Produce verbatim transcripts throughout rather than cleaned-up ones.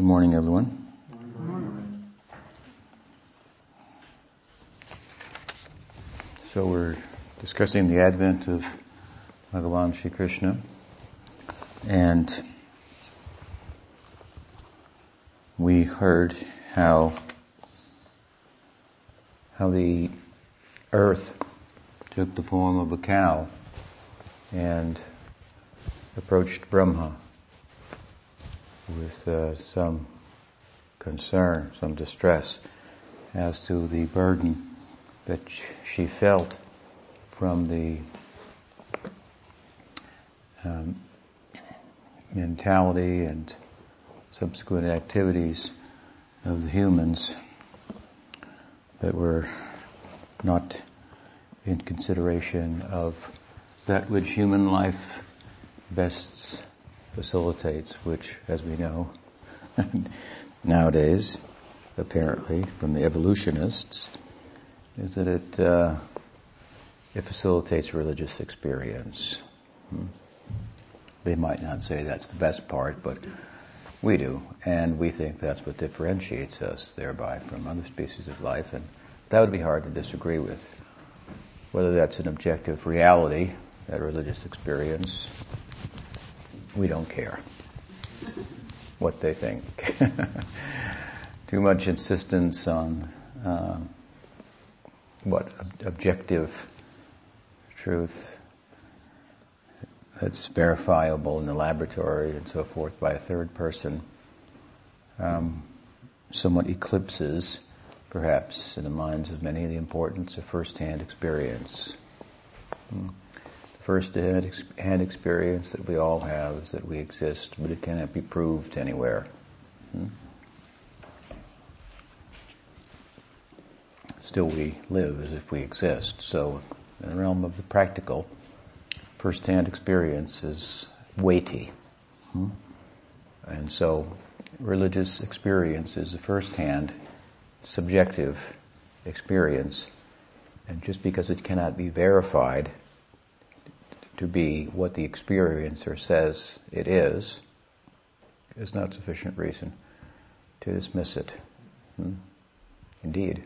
Good morning, everyone. Good morning. So we're discussing the advent of Bhagavan Sri Krishna, and we heard how how the earth took the form of a cow and approached Brahma with uh, some concern, some distress as to the burden that she felt from the um, mentality and subsequent activities of the humans that were not in consideration of that which human life best facilitates, which, as we know nowadays, apparently from the evolutionists, is that it uh, it facilitates religious experience. Hmm? They might not say that's the best part, but we do, and we think that's what differentiates us thereby from other species of life, and that would be hard to disagree with. Whether that's an objective reality, that religious experience, we don't care what they think. Too much insistence on uh, what ob- objective truth that's verifiable in the laboratory and so forth by a third person um, somewhat eclipses, perhaps, in the minds of many, the importance of first-hand experience. Hmm. First-hand experience that we all have is that we exist, but it cannot be proved anywhere. Hmm? Still, we live as if we exist. So, in the realm of the practical, first-hand experience is weighty. Hmm? And so, religious experience is a first-hand, subjective experience. And just because it cannot be verified to be what the experiencer says it is, is not sufficient reason to dismiss it. Hmm? Indeed.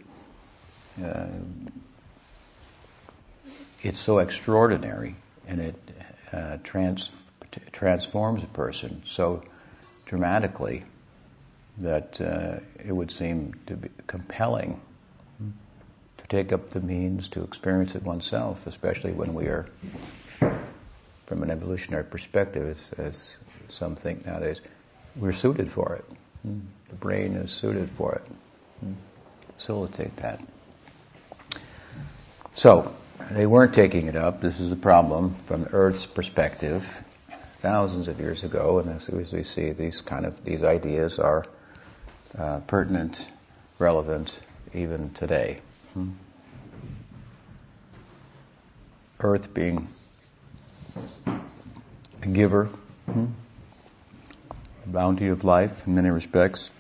Uh, it's so extraordinary, and it uh, trans- transforms a person so dramatically that uh, it would seem to be compelling hmm. to take up the means to experience it oneself, especially when we are, from an evolutionary perspective, as, as some think nowadays, we're suited for it. Mm. The brain is suited for it. Mm. Facilitate that. So, they weren't taking it up. This is a problem from the Earth's perspective, thousands of years ago, and as we see, these kind of these ideas are uh, pertinent, relevant, even today. Mm. Earth being a giver, hmm? the bounty of life in many respects,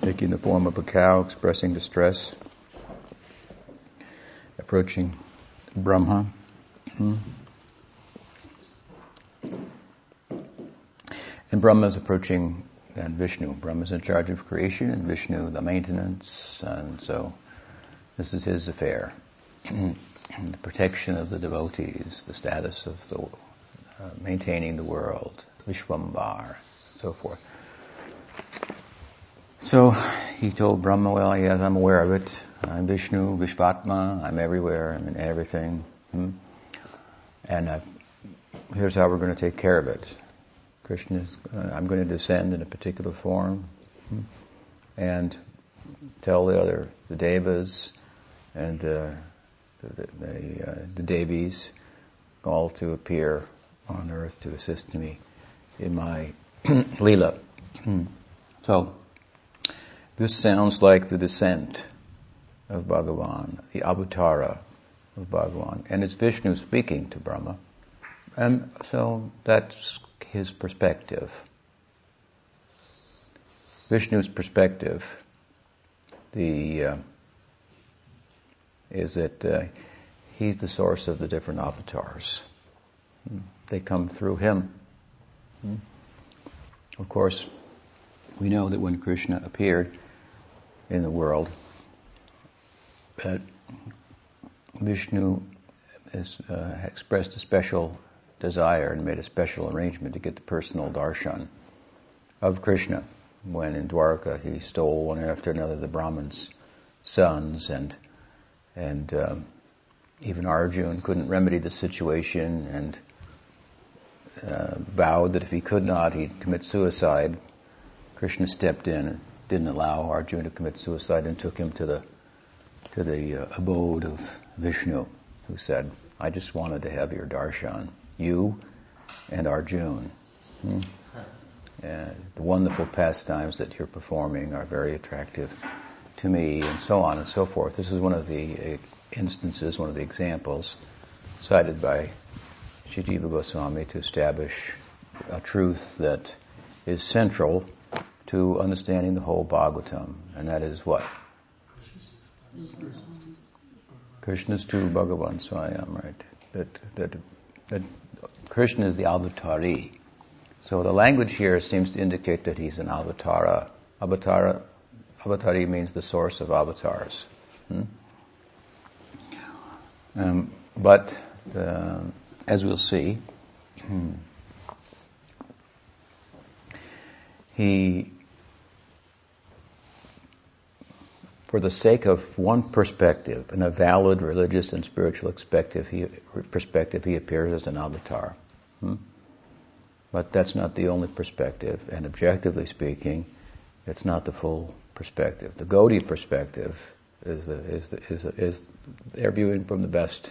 taking the form of a cow, expressing distress, approaching Brahma. Hmm? And Brahma is approaching and Vishnu. Brahma is in charge of creation and Vishnu the maintenance, and so this is his affair. And the protection of the devotees, the status of the uh, maintaining the world, Vishwambar, so forth. So he told Brahma, well, yes, I'm aware of it. I'm Vishnu, Vishvatma, I'm everywhere, I'm in everything. Hmm? And I've, here's how we're going to take care of it. Krishna is, uh, I'm going to descend in a particular form hmm? and tell the other, the devas and uh, the, the, uh, the Devis, all to appear on earth to assist me in my Leela. So, this sounds like the descent of Bhagavan, the Avatara of Bhagavan. And it's Vishnu speaking to Brahma. And so, that's his perspective. Vishnu's perspective, the... Uh, is that uh, he's the source of the different avatars. They come through him. Of course, We know that when Krishna appeared in the world, that Vishnu has, uh, expressed a special desire and made a special arrangement to get the personal darshan of Krishna. When in Dwaraka he stole one after another the Brahman's sons, and and um, even Arjuna couldn't remedy the situation, and uh, vowed that if he could not, he'd commit suicide. Krishna stepped in and didn't allow Arjuna to commit suicide, and took him to the to the uh, abode of Vishnu, who said, "I just wanted to have your darshan, you and Arjuna." Hmm? Uh, the wonderful pastimes that you're performing are very attractive to me, and so on and so forth. This is one of the uh, instances, one of the examples cited by Jiva Goswami to establish a truth that is central to understanding the whole Bhagavatam, and that is what? Krishna's two Bhagavan Swayam, right? That, that, that Krishna is the avatari. So the language here seems to indicate that he's an avatara. Avatara, avatari means the source of avatars. Hmm? Um, but uh, as we'll see, he, for the sake of one perspective and a valid religious and spiritual perspective, he, perspective, he appears as an avatar. Hmm? But that's not the only perspective, and objectively speaking, it's not the full perspective. The Gaudiya perspective is the, is the, is the, is they're viewing from the best,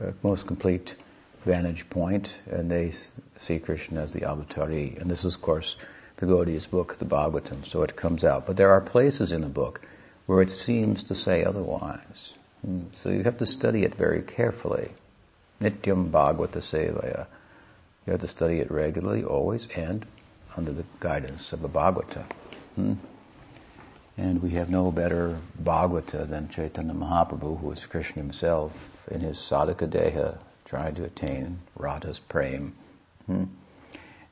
uh, most complete vantage point, and they see Krishna as the avatari. And this is, of course, the Gaudiya's book, the Bhagavatam, so it comes out. But there are places in the book where it seems to say otherwise. So you have to study it very carefully. Nityam Bhagavata Sevaya. You have to study it regularly, always, and under the guidance of a Bhagavata. Hmm? And we have no better Bhagavata than Chaitanya Mahaprabhu, who is Krishna himself, in his sadhaka deha, trying to attain Radha's prema. Hmm?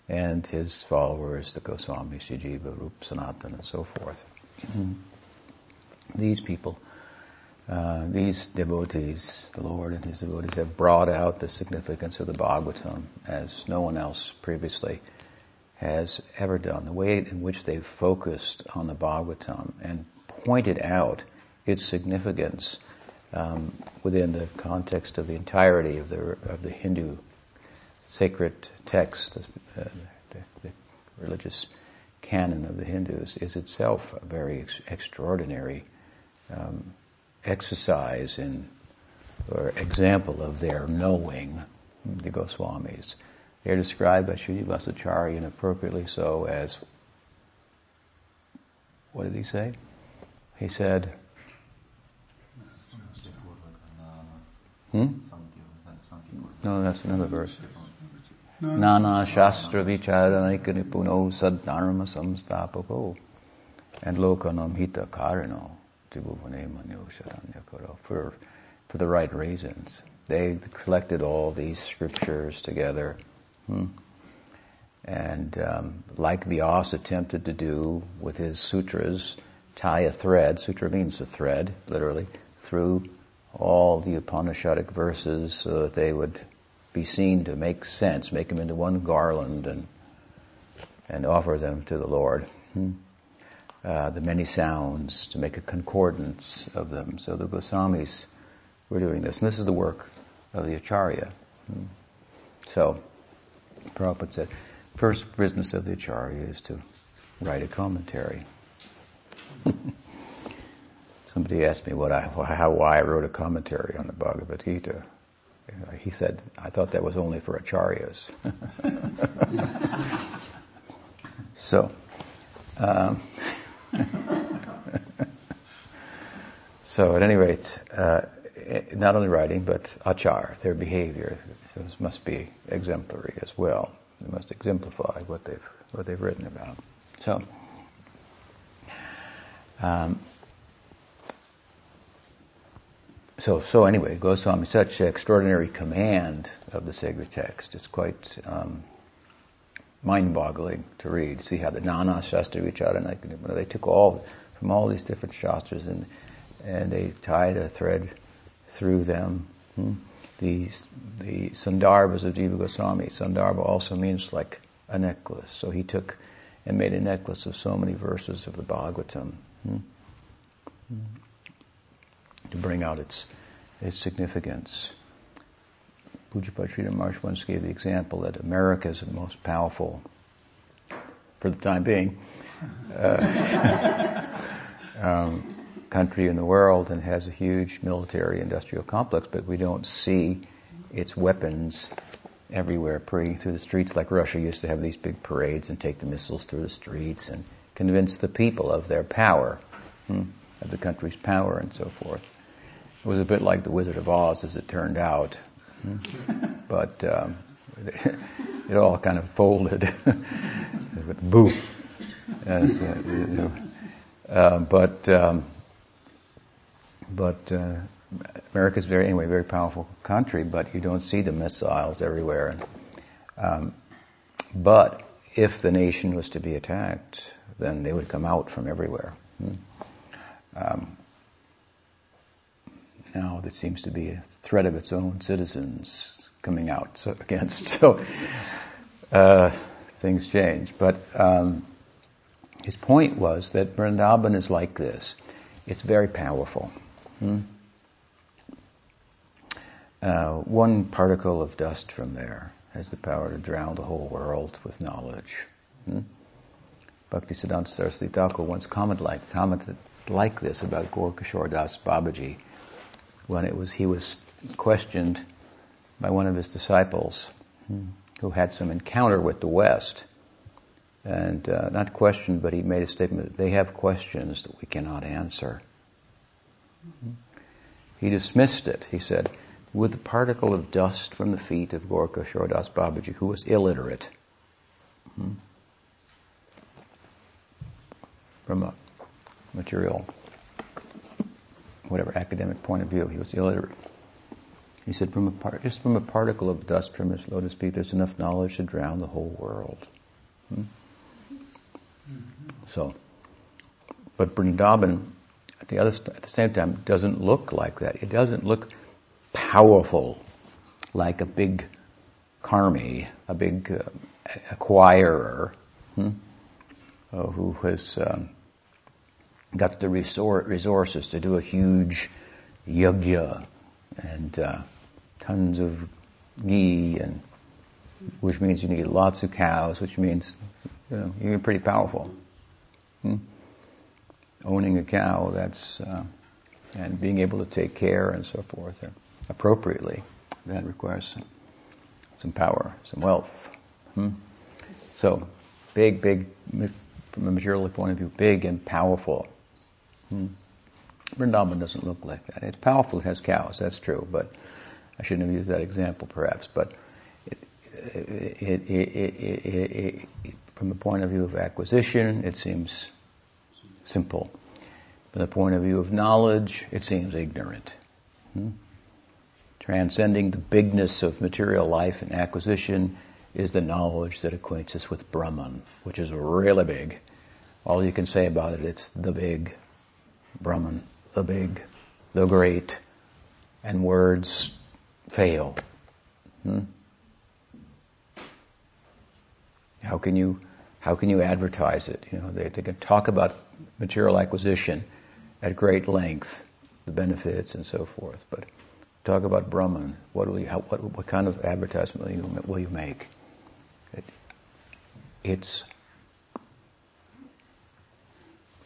And his followers, the Goswami, Jiva, Rupa, Sanatana, and so forth. Hmm? These people, uh, these devotees, the Lord and his devotees, have brought out the significance of the Bhagavatam as no one else previously has ever done. The way in which they've focused on the Bhagavatam and pointed out its significance um, within the context of the entirety of the of the Hindu sacred text, uh, the, the religious canon of the Hindus, is itself a very ex- extraordinary Um, exercise in, or example of their knowing, the Goswamis. They're described by Srinivasacharya, and appropriately so, as, what did he say? He said, hmm? No, that's another verse. Nana shastra vicharanaika nipuno sadharma samstapapo and lokanam hita karino. For, for the right reasons. They collected all these scriptures together. Hmm. And um, like Vyasa attempted to do with his sutras, tie a thread, sutra means a thread, literally, through all the Upanishadic verses so that they would be seen to make sense, make them into one garland and and offer them to the Lord. Hmm. Uh, the many sounds, to make a concordance of them. So the Goswamis were doing this. And this is the work of the Acharya. So, Prabhupada said, first business of the Acharya is to write a commentary. Somebody asked me what I, how, why I wrote a commentary on the Bhagavad Gita. He said, I thought that was only for Acharyas. so, um, so at any rate, uh, not only writing, but achar, their behavior, so this must be exemplary as well. They must exemplify what they've what they've written about. So, um, so so anyway, Goswami, such extraordinary command of the sacred text. It's quite um, mind-boggling to read. So you have the Nana Shastra Vichara. They took all from all these different shastras and and they tied a thread through them. Hmm? The the Sandarbhas of Jiva Goswami. Sandarbha also means like a necklace. So he took and made a necklace of so many verses of the Bhagavatam hmm? to bring out its its significance. Pujapad Sridhar Maharaj once gave the example that America is the most powerful, for the time being, uh, um, country in the world, and has a huge military-industrial complex, but we don't see its weapons everywhere parading through the streets like Russia used to have these big parades and take the missiles through the streets and convince the people of their power, hmm, of the country's power and so forth. It was a bit like the Wizard of Oz, as it turned out. But um, it all kind of folded with boo. As, uh, you know. uh, but um, but uh, America's very anyway very powerful country, but you don't see the missiles everywhere. Um, but if the nation was to be attacked, then they would come out from everywhere. Um, Now that seems to be a threat of its own citizens coming out so, against. So uh, things change. But um, his point was that Vrindavan is like this. It's very powerful. Hmm? Uh, one particle of dust from there has the power to drown the whole world with knowledge. Hmm? Bhaktisiddhanta Saraswati Thakur once commented like, commented like this about Gaura Kishora Das Babaji, when it was he was questioned by one of his disciples hmm. who had some encounter with the West, and uh, not questioned, but he made a statement that they have questions that we cannot answer. Mm-hmm. He dismissed it. He said, with the particle of dust from the feet of Gaura Kishora Das Babaji, who was illiterate, hmm. from a material, whatever academic point of view, he was illiterate. He said, from a par- just from a particle of dust from his lotus feet, there's enough knowledge to drown the whole world. Hmm? Mm-hmm. So, but Vrindavan, at the other st- at the same time, doesn't look like that. It doesn't look powerful, like a big karmi, a big uh, acquirer, hmm? oh, who has. Um, got the resources to do a huge yajna and uh, tons of ghee, and which means you need lots of cows, which means you know, you're pretty powerful. Hmm? Owning a cow, that's uh, and being able to take care and so forth appropriately, that requires some, some power, some wealth. Hmm? So big, big, from a material point of view, big and powerful. Hmm. Vrindavan doesn't look like that. It's powerful, it has cows, that's true, but I shouldn't have used that example perhaps, but it, it, it, it, it, it, from the point of view of acquisition, it seems simple. From the point of view of knowledge, it seems ignorant. Hmm? Transcending the bigness of material life and acquisition is the knowledge that acquaints us with Brahman, which is really big. All you can say about it, it's the big Brahman, the big, the great, and words fail. Hmm? How can you, how can you advertise it? You know, they, they can talk about material acquisition at great length, the benefits and so forth, but talk about Brahman. What will you, how, what, what kind of advertisement will you, will you make? It, it's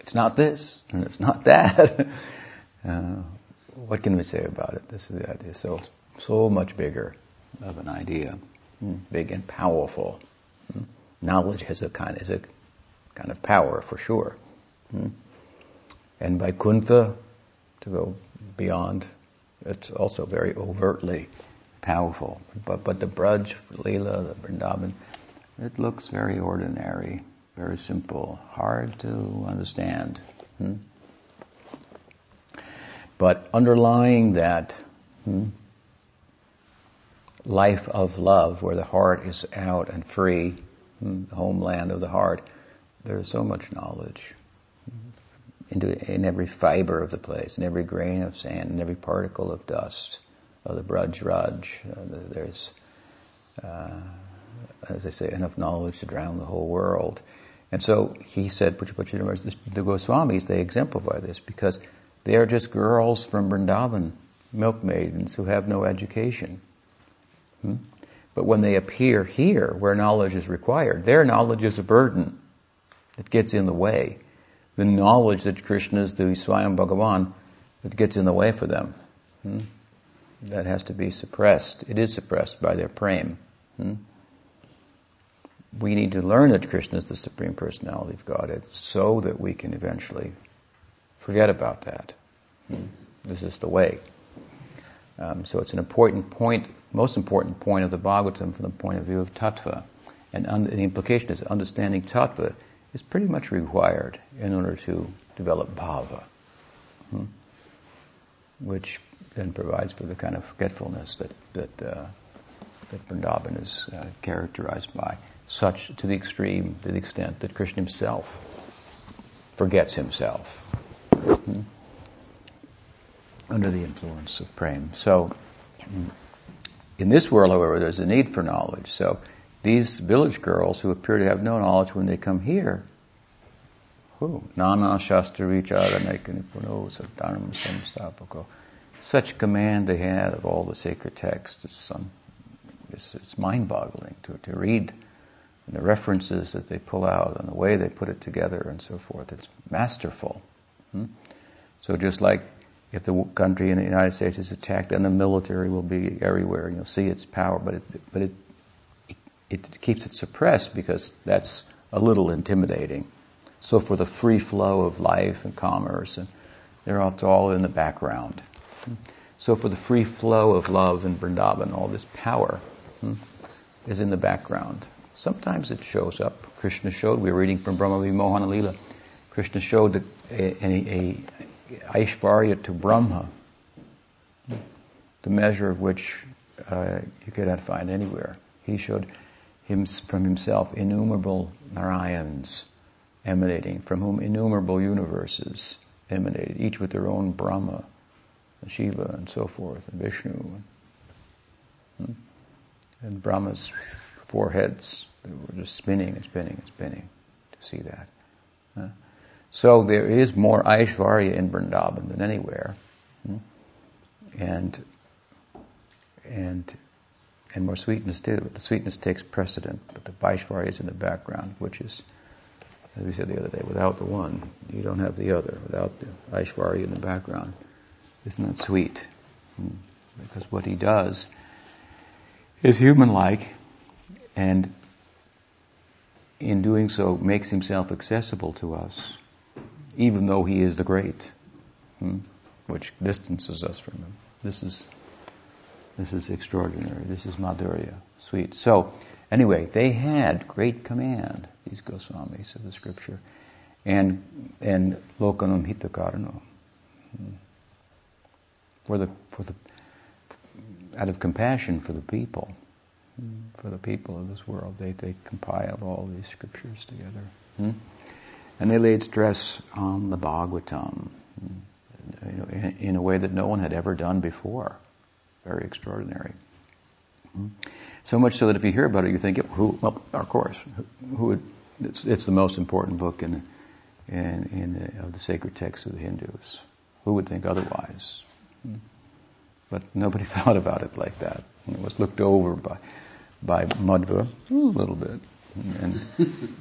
It's not this, and it's not that. Uh, what can we say about it? This is the idea. So, so much bigger of an idea, mm. big and powerful. Mm. Knowledge has a kind, is a kind of power for sure. Mm. And Vaikuntha, to go beyond, it's also very overtly powerful. But but the Braj, Leela, the Vrindavan, it looks very ordinary. Very simple, hard to understand. Hmm? But underlying that hmm, life of love, where the heart is out and free the homeland of the heart, there's so much knowledge into, in every fiber of the place, in every grain of sand, in every particle of dust, of the Braj Raj. Uh, there's, uh, as I say, enough knowledge to drown the whole world. And so he said, the Goswamis, they exemplify this because they are just girls from Vrindavan, milkmaidens who have no education. Hmm? But when they appear here, where knowledge is required, their knowledge is a burden. It gets in the way. The knowledge that Krishna is the Swayam Bhagavan, it gets in the way for them. Hmm? That has to be suppressed. It is suppressed by their prema. Hmm? We need to learn that Krishna is the Supreme Personality of Godhead so that we can eventually forget about that. Hmm? This is the way. Um, so it's an important point, most important point of the Bhagavatam from the point of view of tattva. And un- the implication is understanding tattva is pretty much required in order to develop bhava, hmm? which then provides for the kind of forgetfulness that that, uh, that Vrindavan is uh, characterized by, such to the extreme, to the extent that Krishna himself forgets himself. Hmm? Under the influence of prema. So, in this world, however, there's a need for knowledge. So, these village girls who appear to have no knowledge when they come here, who? Nana shastra vicharanaikan puno satanam samstapako. Such command they had of all the sacred texts. It's, um, it's, it's mind-boggling to, to read, and the references that they pull out and the way they put it together and so forth. It's masterful. Hmm? So, just like if the country in the United States is attacked, then the military will be everywhere. You'll see its power, but it, but it, it keeps it suppressed because that's a little intimidating. So for the free flow of life and commerce, and they're all in the background. So for the free flow of love in Vrindavan, all this power hmm, is in the background. Sometimes it shows up. Krishna showed, we were reading from Brahma Vimohana Lila, Krishna showed that a, a, a Aishvarya to Brahma, the measure of which uh, you could not find anywhere. He showed him, from himself innumerable Narayans emanating, from whom innumerable universes emanated, each with their own Brahma, and Shiva, and so forth, and Vishnu. And, and Brahma's foreheads were just spinning and spinning and spinning to see that. Huh? So there is more Aishvarya in Vrindavan than anywhere, and and and more sweetness too. But the sweetness takes precedent, but the Aishvarya is in the background, which is, as we said the other day, without the one, you don't have the other. Without the Aishvarya in the background, it's not sweet, because what he does is human-like, and in doing so makes himself accessible to us, even though he is the great, hmm? which distances us from him. This is this is extraordinary. This is Madhurya, sweet. So, anyway, they had great command, these Goswamis of the scripture, and and lokanam hitakarano, hmm? for the for the out of compassion for the people, hmm? for the people of this world, they they compiled all these scriptures together. Hmm? And they laid stress on the Bhagavatam, you know, in, in a way that no one had ever done before. Very extraordinary. So much so that if you hear about it, you think, "Who? Well, of course, who, who would, it's, it's the most important book in, in, in the, of the sacred texts of the Hindus. Who would think otherwise?" But nobody thought about it like that. It was looked over by by Madhva a little bit, and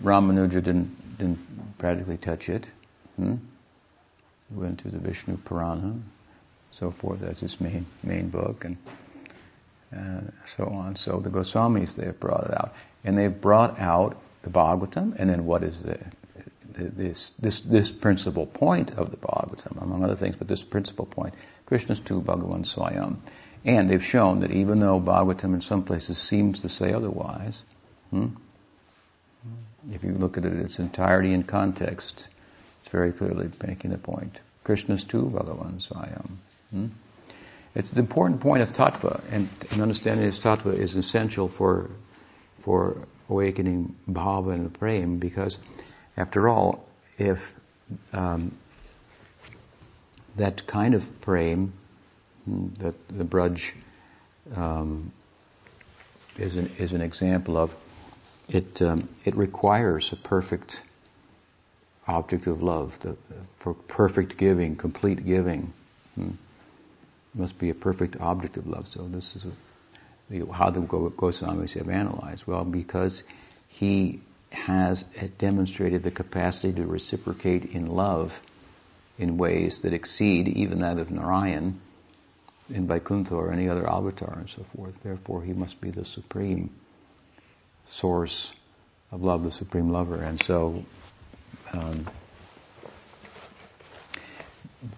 Ramanuja didn't. didn't practically touch it. Hmm? Went to the Vishnu Purana, so forth, as his main main book, and uh, so on. So the Goswamis, they have brought it out, and they've brought out the Bhagavatam. And then what is the, the, this this this principal point of the Bhagavatam, among other things? But this principal point, Krishna's tu Bhagavan Swayam, and they've shown that even though Bhagavatam in some places seems to say otherwise. Hmm? If you look at it in its entirety in context, it's very clearly making the point. Krishna's tu Bhagavan Swayam. Hmm? It's the important point of tattva, and, and understanding this tattva is essential for for awakening bhava and prem, because after all, if um, that kind of prem, that the Braj um, is an is an example of, it um, it requires a perfect object of love, the, for perfect giving, complete giving. Hmm. Must be a perfect object of love. So this is a, the, how the Goswamis have analyzed. Well, because he has demonstrated the capacity to reciprocate in love in ways that exceed even that of Narayan in Vaikuntha or any other avatar and so forth. Therefore, he must be the supreme source of love, the supreme lover. And so, um,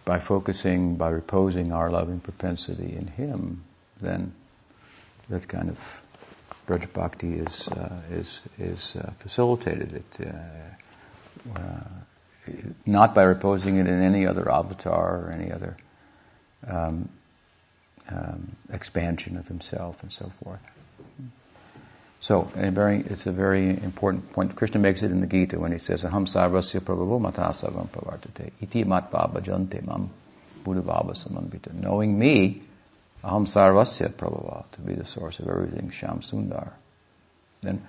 by focusing, by reposing our loving propensity in him, then that kind of Braj Bhakti is uh, is is uh, facilitated. It uh, uh, not by reposing it in any other avatar or any other um, um, expansion of himself and so forth. So, a very, it's a very important point. Krishna makes it in the Gita when he says, "Aham sarvasya prabhavo matasavam pavartate iti matva bhajante mam buddhavava samanvita." Knowing me, aham sarvasya prabhava, to be the source of everything, Sham Sundar. Then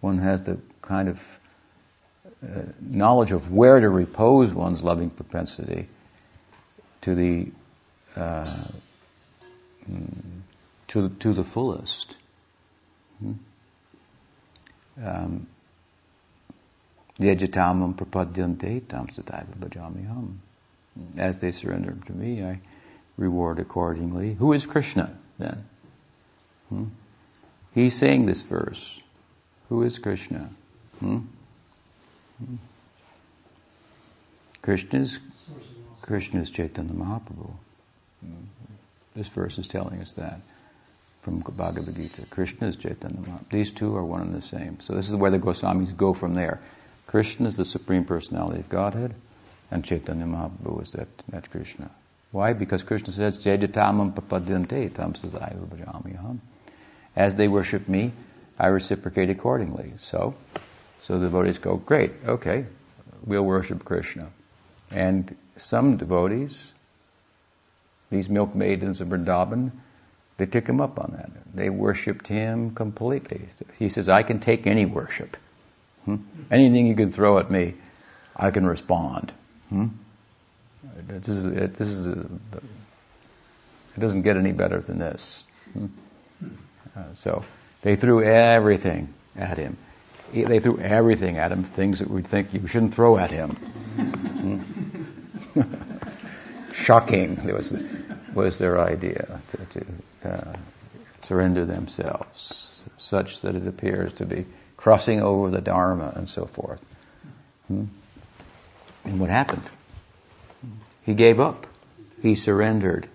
one has the kind of uh, knowledge of where to repose one's loving propensity to the uh, to to the fullest. Hmm? Um Yajatamam prapadyante tam sataiva bhajamiham. As they surrender to me, I reward accordingly. Who is Krishna then? Hmm? He's saying this verse. Who is Krishna? Hmm? Hmm? Krishna's Krishna's Chaitanya Mahaprabhu. This verse is telling us that. From Bhagavad Gita, Krishna is Chaitanya Mahaprabhu. These two are one and the same. So this is where the Goswamis go from there. Krishna is the Supreme Personality of Godhead, and Chaitanya Mahaprabhu is that, that Krishna. Why? Because Krishna says, "Jajatamam papadyante tam sadaiva bhajamiham." As they worship me, I reciprocate accordingly. So, so the devotees go, "Great, okay, we'll worship Krishna." And some devotees, these milkmaidens of Vrindavan, they took him up on that. They worshipped him completely. He says, "I can take any worship. Hmm? Anything you can throw at me, I can respond." Hmm? This is, this is a, it doesn't get any better than this. Hmm? Uh, so they threw everything at him. They threw everything at him, things that we think you shouldn't throw at him. Hmm? Shocking. There was the, was their idea to, to uh, surrender themselves such that it appears to be crossing over the Dharma and so forth. Hmm? And what happened? He gave up. He surrendered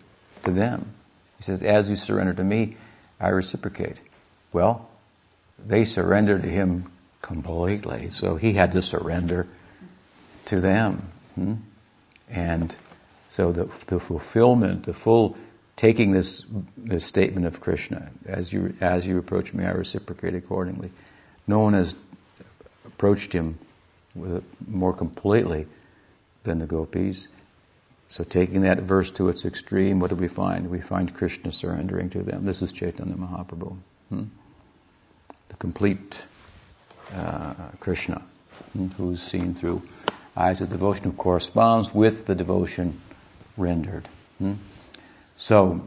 to them. He says, "As you surrender to me, I reciprocate." Well, they surrendered to him completely, so he had to surrender to them. Hmm? And so the, the fulfillment, the full taking this this statement of Krishna, as you as you approach me, I reciprocate accordingly. No one has approached him with, more completely than the gopis. So taking that verse to its extreme, what do we find? We find Krishna surrendering to them. This is Chaitanya Mahaprabhu, hmm? the complete uh, Krishna, hmm? who is seen through eyes of devotion, who corresponds with the devotion rendered. Hmm? So,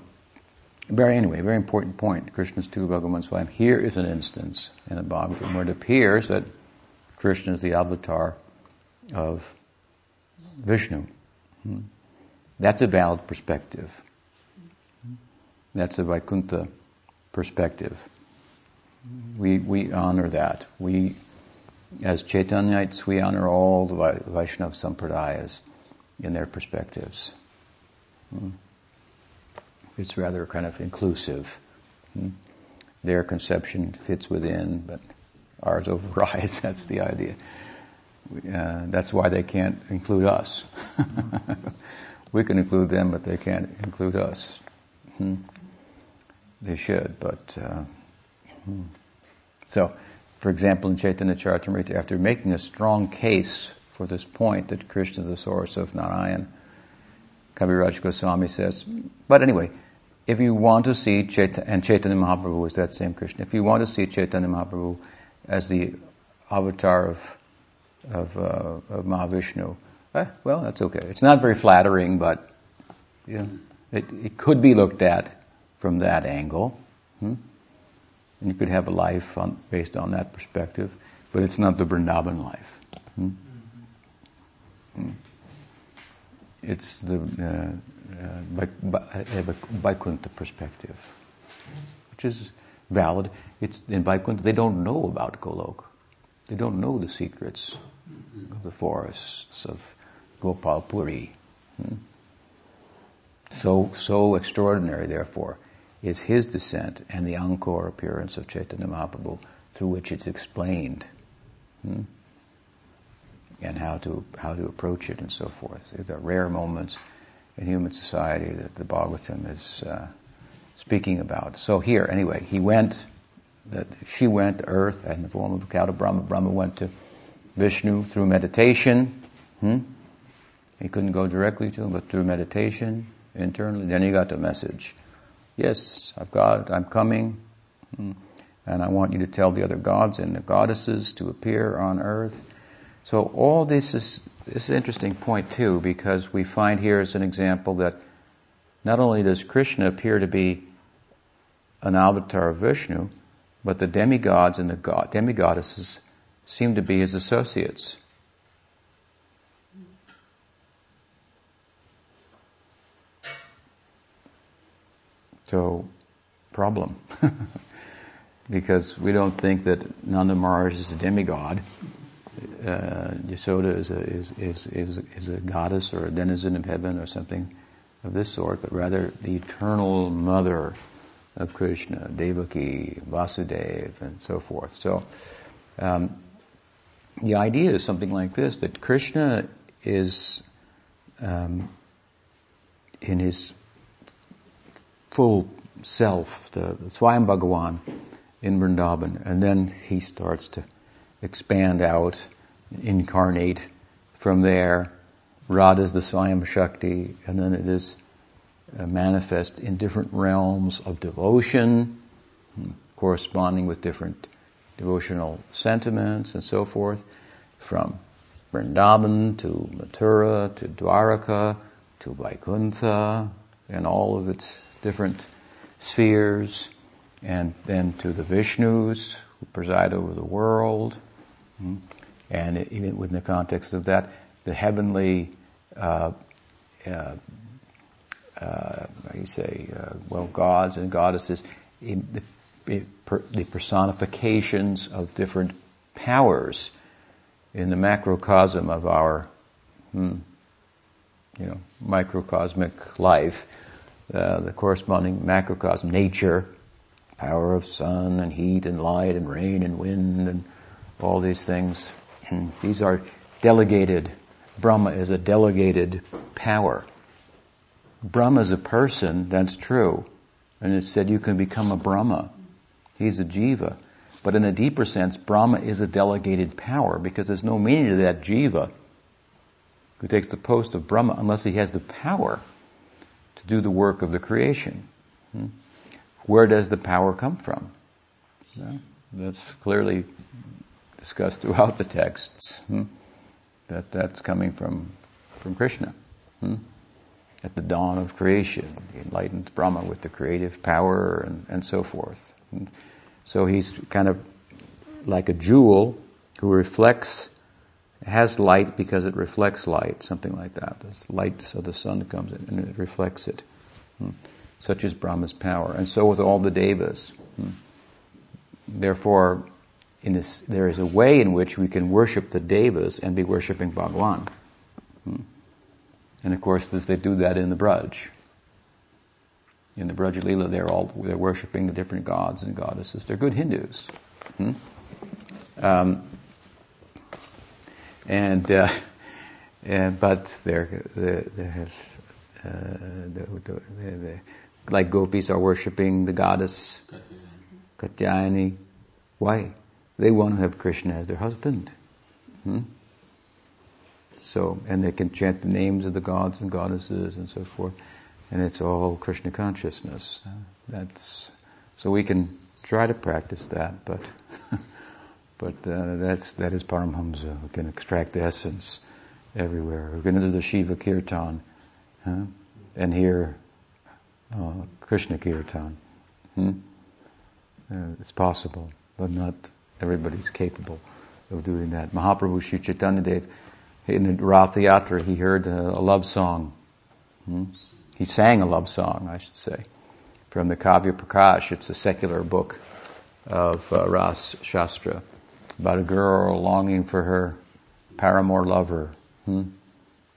very anyway, very important point. Krishna's two Bhagavan Swami. Here is an instance in the Bhagavatam where it appears that Krishna is the avatar of Vishnu. Hmm? That's a valid perspective. That's a Vaikuntha perspective. We we honor that. We, as Chaitanyaites, we honor all the Vaishnava sampradayas in their perspectives. Hmm. It's rather kind of inclusive. Hmm. Their conception fits within, but ours overrides. That's the idea. Uh, that's why they can't include us. We can include them, but they can't include us. Hmm. They should, but uh, hmm. so for example, in Chaitanya Charitamrita, after making a strong case for this point that Krishna is the source of Narayan, Kaviraj Goswami says, but anyway, if you want to see Chaitanya, and Chaitanya Mahaprabhu is that same Krishna, if you want to see Chaitanya Mahaprabhu as the avatar of of, uh, of Mahavishnu, eh, well, that's okay. It's not very flattering, but you know, it, it could be looked at from that angle. Hmm? And you could have a life on, based on that perspective, but it's not the Vrindavan life. Hmm? Mm-hmm. Hmm. It's the uh, uh, Vaikuntha perspective, which is valid. It's in Vaikuntha, they don't know about Goloka. They don't know the secrets of the forests of Gopalpuri. Hmm? So, so extraordinary, therefore, is his descent and the encore appearance of Chaitanya Mahaprabhu, through which it's explained. Hmm? And how to how to approach it and so forth. There are rare moments in human society that the Bhagavatam is uh, speaking about. So here, anyway, he went, that she went to earth in the form of a cow to Brahma. Brahma went to Vishnu through meditation. Hmm? He couldn't go directly to him, but through meditation internally. Then he got the message: yes, I've got, I'm coming, hmm, and I want you to tell the other gods and the goddesses to appear on earth. So all this is, this is an interesting point too, because we find here as an example that not only does Krishna appear to be an avatar of Vishnu, but the demigods and the god, demigoddesses seem to be his associates. So, problem. Because we don't think that Nanda Maharaj is a demigod. Uh, Yasoda is a, is, is, is, is a goddess or a denizen of heaven or something of this sort, but rather the eternal mother of Krishna, Devaki, Vasudeva, and so forth. So um, the idea is something like this, that Krishna is um, in his full self, the, the Swayam Bhagavan in Vrindavan, and then he starts to expand out, incarnate from there. Radha is the Swayam Shakti, and then it is uh, manifest in different realms of devotion, corresponding with different devotional sentiments and so forth, from Vrindavan to Mathura to Dwaraka to Vaikuntha and all of its different spheres, and then to the Vishnus who preside over the world. And even within the context of that, the heavenly, uh, uh, uh, how do you say, uh, well, gods and goddesses, in the, in per, the personifications of different powers in the macrocosm of our, hmm, you know, microcosmic life, uh, the corresponding macrocosm, nature, power of sun and heat and light and rain and wind and all these things. These are delegated. Brahma is a delegated power. Brahma is a person, that's true. And it said you can become a Brahma. He's a Jiva. But in a deeper sense, Brahma is a delegated power, because there's no meaning to that Jiva who takes the post of Brahma unless he has the power to do the work of the creation. Hmm? Where does the power come from? That's clearly discussed throughout the texts, hmm? that that's coming from from Krishna. Hmm? At the dawn of creation, he enlightened Brahma with the creative power and, and so forth. And so he's kind of like a jewel who reflects, has light because it reflects light, something like that. This light of the sun comes in and it reflects it. Hmm? Such is Brahma's power, and so with all the devas. Hmm. Therefore, in this, there is a way in which we can worship the devas and be worshipping Bhagavan. Hmm. And of course, this, they do that in the Braj. In the Braj Lila, they're all they're worshipping the different gods and goddesses. They're good Hindus. Hmm. Um, and, uh, and but they're they, they have, uh, the, the, the, the, like gopis are worshipping the goddess Katyayani. Why? they want to have Krishna as their husband. Hmm? So, and they can chant the names of the gods and goddesses and so forth, and it's all Krishna consciousness. That's so we can try to practice that, but but uh, that's that is Paramahamsa, who can extract the essence everywhere. Who can do the Shiva Kirtan, huh? And hear uh, Krishna Kirtan. Hmm? Uh, it's possible, but not everybody's capable of doing that. Mahaprabhu Sri Chaitanya Dev, in the Rathayatra, he heard a, a love song. Hmm? He sang a love song, I should say, from the Kavya Prakash. It's a secular book of uh, Ras Shastra, about a girl longing for her paramour lover. Hmm?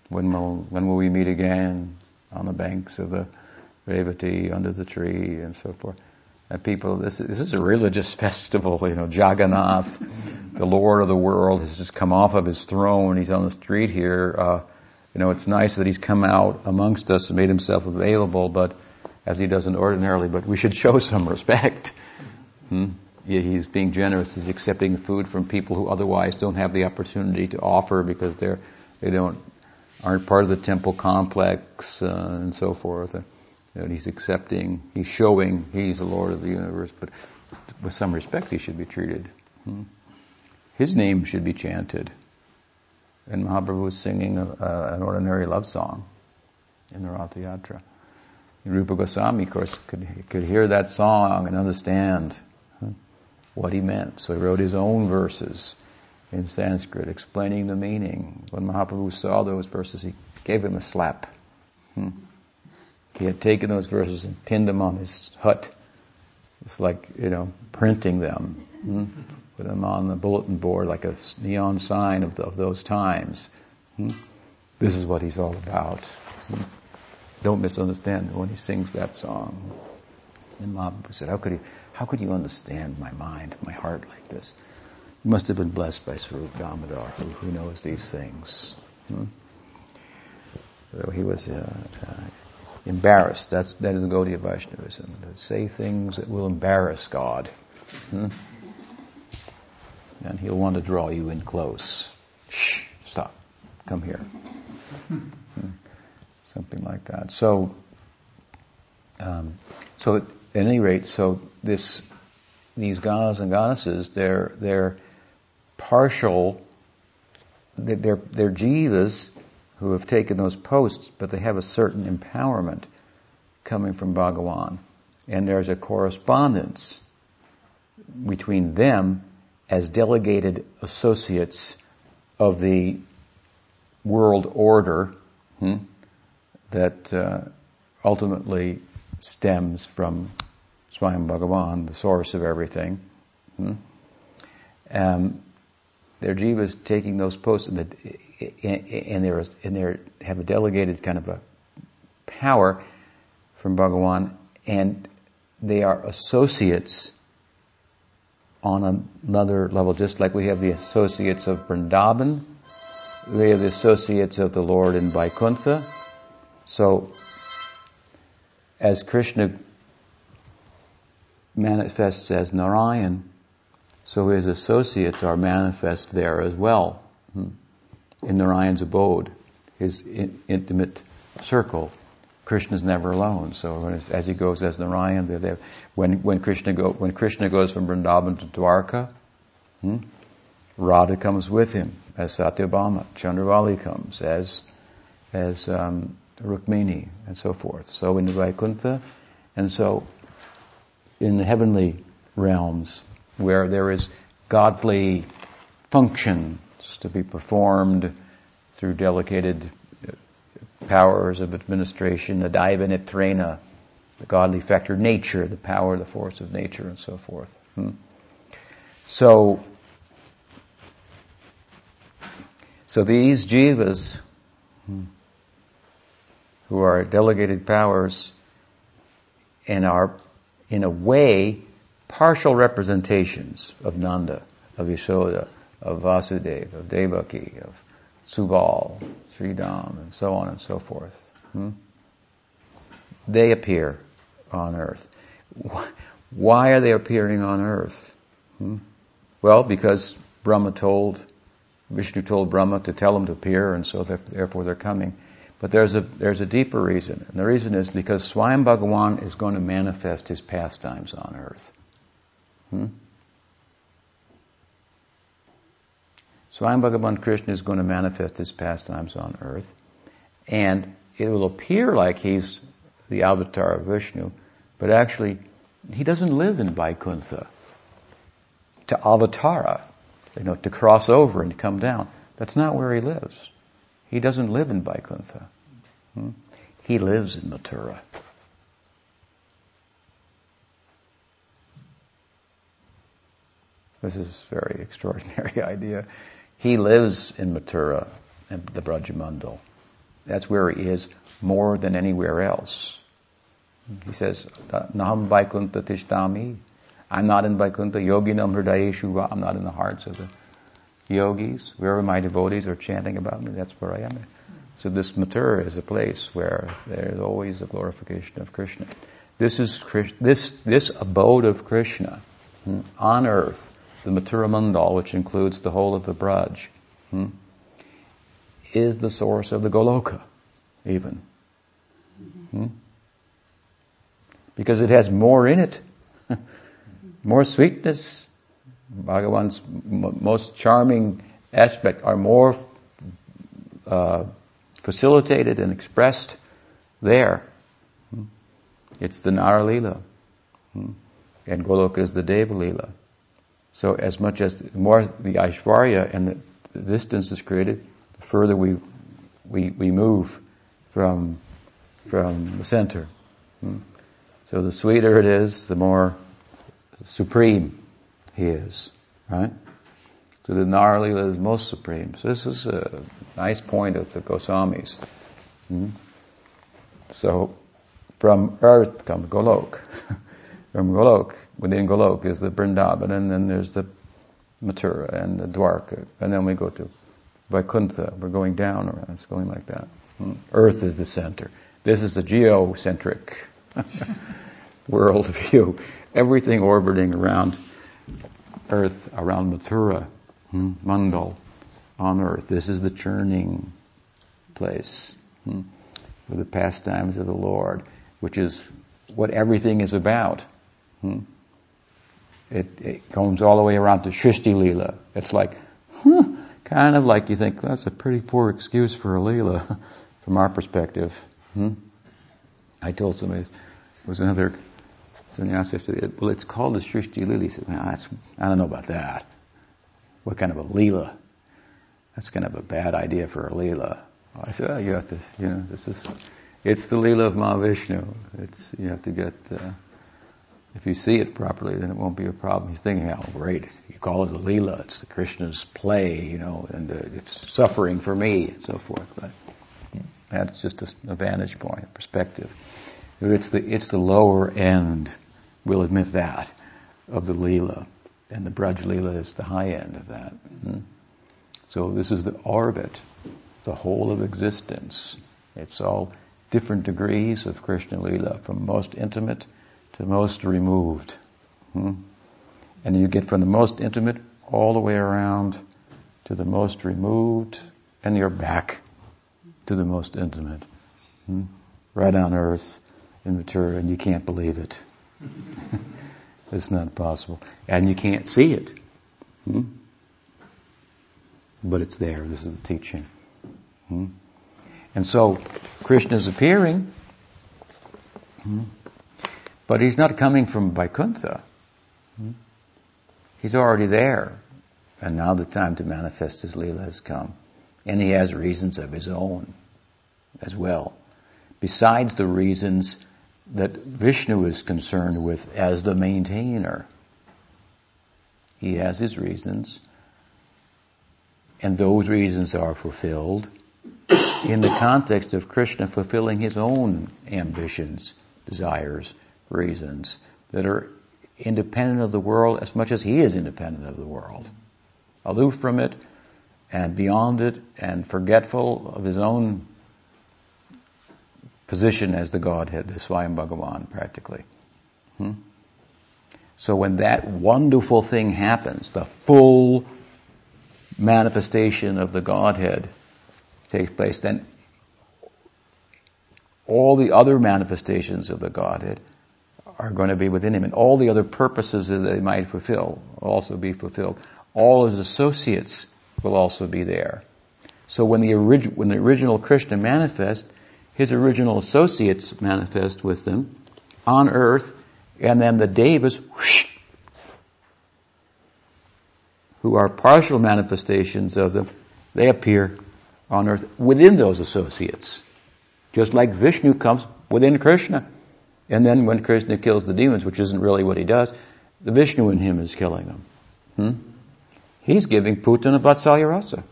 When will when will we meet again? On the banks of the Revati, under the tree, and so forth. And people, this is, this is a religious festival. You know, Jagannath, the Lord of the world, has just come off of his throne. He's on the street here. Uh, you know, it's nice that he's come out amongst us and made himself available, but as he doesn't ordinarily. But we should show some respect. Hmm? Yeah, he's being generous. He's accepting food from people who otherwise don't have the opportunity to offer because they're they don't aren't part of the temple complex uh, and so forth. And, you know, he's accepting. He's showing he's the Lord of the universe, but with some respect, he should be treated. Hmm? His name should be chanted. And Mahaprabhu was singing a, a, an ordinary love song in the Rathayatra. Rupa Goswami, of course, could could hear that song and understand what he meant. So he wrote his own verses in Sanskrit, explaining the meaning. When Mahaprabhu saw those verses, he gave him a slap. Hmm. He had taken those verses and pinned them on his hut. It's like, you know, printing them. Hmm. Put them on the bulletin board like a neon sign of, the, of those times. Hmm. This is what he's all about. Hmm. Don't misunderstand when he sings that song. And Mahaprabhu said, how could he, how could you understand my mind, my heart like this? You must have been blessed by Sarup Damodar, who, who knows these things. Hmm? So he was uh, uh, embarrassed. That's, that is the Gaudiya Vaishnavism. To say things that will embarrass God. Hmm? And he'll want to draw you in close. Shh, stop, come here. Hmm? Something like that. So, um, so at any rate, so this, these gods and goddesses, they're they're partial. They're they're jivas who have taken those posts, but they have a certain empowerment coming from Bhagavan, and there's a correspondence between them as delegated associates of the world order. Hmm? That uh, ultimately stems from Swayam Bhagavan, the source of everything. Hmm? Um, their jivas taking those posts, and, the, and, they're, and they're, have a delegated kind of a power from Bhagavan, and they are associates on another level, just like we have the associates of Vrindavan, we have the associates of the Lord in Vaikuntha. So, as Krishna manifests as Narayan, so his associates are manifest there as well, in Narayan's abode, his in- intimate circle. Krishna's never alone. So, as he goes as Narayan, they're there. When when Krishna go when Krishna goes from Vrindavan to Dwaraka, hmm, Radha comes with him as Satyabhama. Chandravali comes as as um, Rukmini, and so forth. So in the Vaikuntha, and so in the heavenly realms where there is godly functions to be performed through delegated powers of administration, the Daiva Nitrena, the godly factor, nature, the power, the force of nature, and so forth. Hmm. So, so these jivas, hmm, who are delegated powers and are, in a way, partial representations of Nanda, of Yasoda, of Vasudeva, of Devaki, of Subal, Sridham, and so on and so forth. Hmm? They appear on earth. Why are they appearing on earth? Hmm? Well, because Brahma told, Vishnu told Brahma to tell him to appear, and so therefore they're coming. But there's a there's a deeper reason. And the reason is because Swayam Bhagavan is going to manifest his pastimes on earth. Hmm? Swayam Bhagavan Krishna is going to manifest his pastimes on earth. And it will appear like he's the avatar of Vishnu, but actually he doesn't live in Vaikuntha. To avatara, you know, to cross over and come down, that's not where he lives. He doesn't live in Vaikuntha. Hmm? He lives in Mathura. This is a very extraordinary idea. He lives in Mathura, in the Brajamandal. That's where he is more than anywhere else. He says, Naham Vaikuntha tishtami. I'm not in Vaikuntha. Yoginam hridayeshu. I'm not in the hearts of the yogis. Wherever my devotees are chanting about me, that's where I am. So this Mathura is a place where there's always a glorification of Krishna. This is this this abode of Krishna on earth, the Mathura Mandal, which includes the whole of the Braj, is the source of the Goloka, even. Hmm? Because it has more in it. More sweetness. Bhagavan's m- most charming aspect are more uh, facilitated and expressed there. Hmm? It's the Nara Leela. Hmm? And Goloka is the Deva Leela. So as much as the more the Aishvarya and the, the distance is created, the further we we we move from from the center. Hmm? So the sweeter it is, the more supreme he is, right? So the Nara Leela is most supreme. So this is a nice point of the Goswamis. Hmm? So from earth comes Golok. From Golok, within Golok is the Vrindavan, and then there's the Mathura and the Dwaraka, and then we go to Vaikuntha. We're going down around. It's going like that. Hmm? Earth is the center. This is a geocentric world view. Everything orbiting around Earth, around Mathura, hmm? Mandal, on Earth. This is the churning place hmm? for the pastimes of the Lord, which is what everything is about. Hmm? It, it comes all the way around to Shristi Leela. It's like, huh, kind of like you think, well, that's a pretty poor excuse for a Leela from our perspective. Hmm? I told somebody, it was another... Sannyasi said, well, it's called a Srishti Leela. He said, well, that's, I don't know about that. What kind of a Leela? That's kind of a bad idea for a Leela. I said, oh, you have to, you know, this is, it's the Leela of Mahavishnu. It's, you have to get, uh, if you see it properly, then it won't be a problem. He's thinking, oh, great, you call it a Leela. It's the Krishna's play, you know, and uh, it's suffering for me, and so forth. But that's just a, a vantage point, a perspective. It's the, it's the lower end. We'll admit that, of the Leela. And the Braj Leela is the high end of that. Mm-hmm. So this is the orbit, the whole of existence. It's all different degrees of Krishna Leela, from most intimate to most removed. Mm-hmm. And you get from the most intimate all the way around to the most removed, and you're back to the most intimate. Mm-hmm. Right on earth, in Mathura, and you can't believe it. It's not possible. And you can't see it. Hmm? But it's there. This is the teaching. Hmm? And so, Krishna's appearing, hmm? but he's not coming from Vaikuntha. Hmm? He's already there. And now the time to manifest his Leela has come. And he has reasons of his own as well. Besides the reasons that Vishnu is concerned with as the maintainer. He has his reasons, and those reasons are fulfilled in the context of Krishna fulfilling his own ambitions, desires, reasons that are independent of the world as much as he is independent of the world, aloof from it and beyond it and forgetful of his own position as the Godhead, the Swayam Bhagavan, practically. Hmm? So when that wonderful thing happens, the full manifestation of the Godhead takes place, then all the other manifestations of the Godhead are going to be within him, and all the other purposes that they might fulfill will also be fulfilled. All his associates will also be there. So when the, orig- when the original Krishna manifests, his original associates manifest with them on earth, and then the devas, whoosh, who are partial manifestations of them, they appear on earth within those associates. Just like Vishnu comes within Krishna. And then when Krishna kills the demons, which isn't really what he does, the Vishnu in him is killing them. Hmm? He's giving Putana Vatsalya Rasa.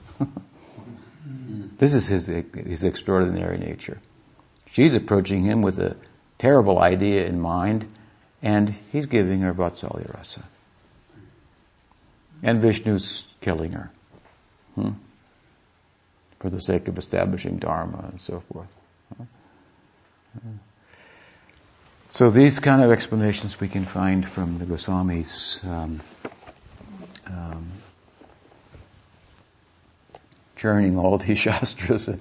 This is his, his extraordinary nature. She's approaching him with a terrible idea in mind, and he's giving her Vatsalya Rasa. And Vishnu's killing her hmm? for the sake of establishing Dharma and so forth. So these kind of explanations we can find from the Goswamis' um, um, churning all these shastras and,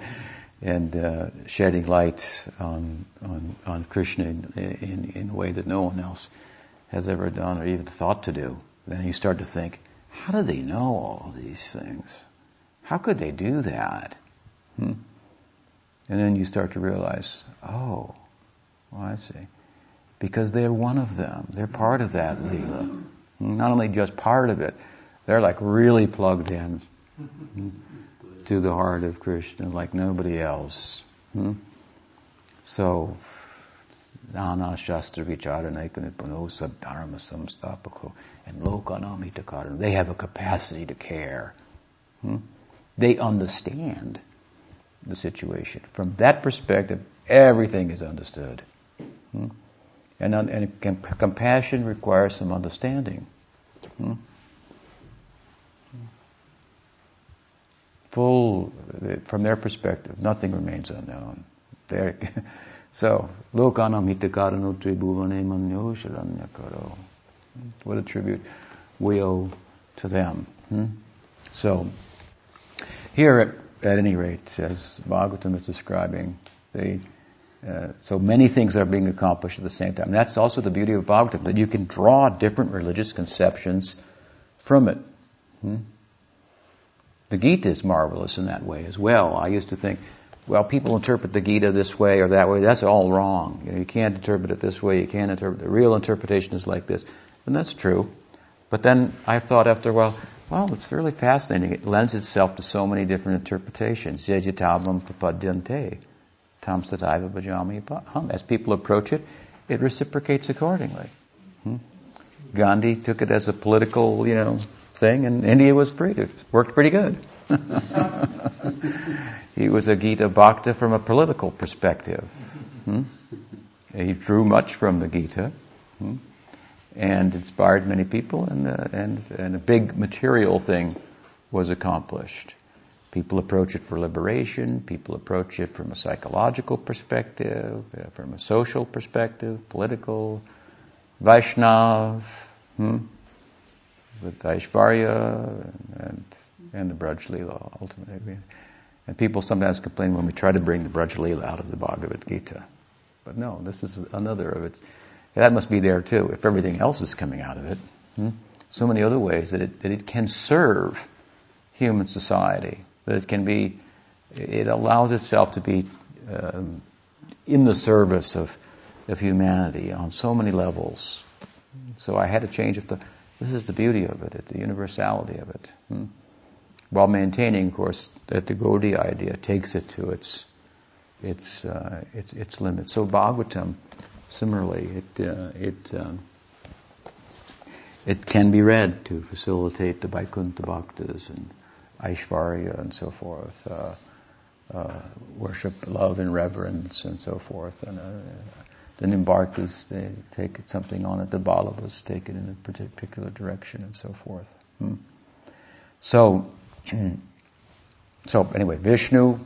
and uh, shedding light on on, on Krishna in, in, in a way that no one else has ever done or even thought to do. Then you start to think, how do they know all these things? How could they do that? Hmm? And then you start to realize, oh, well, I see. Because they're one of them. They're part of that Leela. Not only just part of it, they're like really plugged in to the heart of Krishna like nobody else. Hmm? So, Nana Shastra Vicharanaikan Punosab Dharma Samstapako and Lokanamitakarana. They have a capacity to care. Hmm? They understand the situation. From that perspective, everything is understood. Hmm? And, and compassion requires some understanding. Hmm? Full, from their perspective, nothing remains unknown. They're, so, lokanam hitakarano tribhuvane manyo sharanyakaro. What a tribute we owe to them. Hmm? So, here at, at any rate, as Bhagavatam is describing, they... Uh, so many things are being accomplished at the same time. And that's also the beauty of Bhagavatam, that you can draw different religious conceptions from it. Hmm? The Gita is marvelous in that way as well. I used to think, well, people interpret the Gita this way or that way. That's all wrong. You know, you can't interpret it this way. You can't interpret it. The real interpretation is like this. And that's true. But then I thought after a while, well, it's really fascinating. It lends itself to so many different interpretations. Yajitavam papadyante. Tamsataiva Bhajami Hum. As people approach it, it reciprocates accordingly. Hmm? Gandhi took it as a political, you know, thing, and India was free. It worked pretty good. He was a Gita Bhakta from a political perspective. Hmm? He drew much from the Gita hmm? and inspired many people, and, uh, and, and a big material thing was accomplished. People approach it for liberation, people approach it from a psychological perspective, from a social perspective, political, Vaishnav, hmm? with Aishvarya and, and the Braj Leela, ultimately. And people sometimes complain when we try to bring the Braj Leela out of the Bhagavad Gita. But no, this is another of its, that must be there too, if everything else is coming out of it. Hmm? So many other ways that it, that it can serve human society. That it can be, it allows itself to be um, in the service of of humanity on so many levels. So I had a change of the. This is the beauty of it, the universality of it, hmm? while maintaining, of course, that the Gaudiya idea takes it to its its uh, its, its limits. So Bhagavatam, similarly, it uh, it um, it can be read to facilitate the Vaikuntha bhaktas and Aishvarya and so forth, uh, uh, worship, love, and reverence, and so forth. And uh, the Nimbarkas, they take something on it. The Balabas take it in a particular direction, and so forth. Hmm. So, so anyway, Vishnu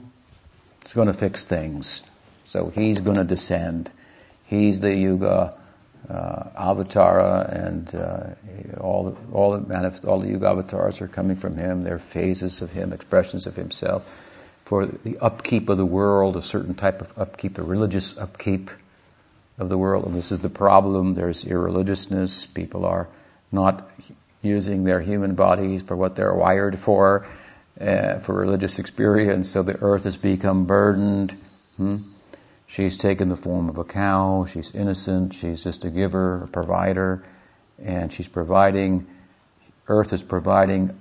is going to fix things. So he's going to descend. He's the Yuga uh, avatara, and uh, all the, all the manif- all the Yuga avatars are coming from him. They're phases of him, expressions of himself. For the upkeep of the world, a certain type of upkeep, a religious upkeep of the world. And this is the problem. There's irreligiousness. People are not using their human bodies for what they're wired for, uh, for religious experience. So the earth has become burdened. Hmm? She's taken the form of a cow. She's innocent. She's just a giver, a provider. And she's providing, earth is providing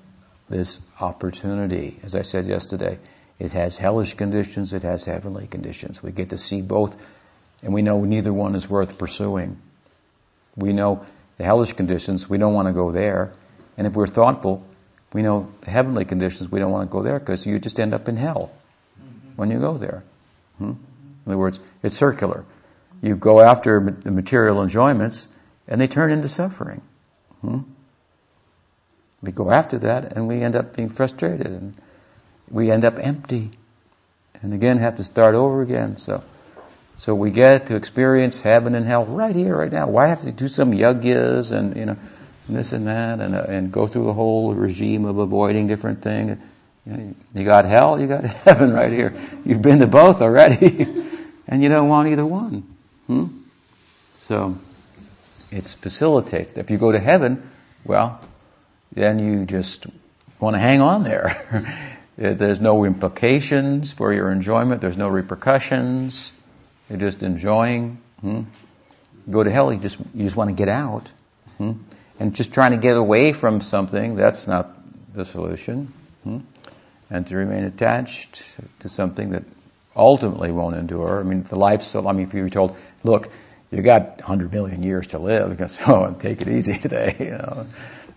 this opportunity. As I said yesterday, it has hellish conditions. It has heavenly conditions. We get to see both, and we know neither one is worth pursuing. We know the hellish conditions. We don't want to go there. And if we're thoughtful, we know the heavenly conditions. We don't want to go there because you just end up in hell when you go there. Hmm? In other words, it's circular. You go after the material enjoyments, and they turn into suffering. Hmm? We go after that, and we end up being frustrated, and we end up empty, and again have to start over again. So, so we get to experience heaven and hell right here, right now. Why have to do some yajnas and you know, and this and that, and uh, and go through a whole regime of avoiding different things? You know, you got hell, you got heaven right here. You've been to both already, and you don't want either one. Hmm? So, it facilitates. If you go to heaven, well, then you just want to hang on there. There's no implications for your enjoyment. There's no repercussions. You're just enjoying. Hmm? You go to hell, you just you just want to get out. Hmm? And just trying to get away from something, that's not the solution. Hmm? And to remain attached to something that ultimately won't endure. I mean, the life's so, I mean, if you were told, look, you got one hundred million years to live, you go, so take it easy today, you know.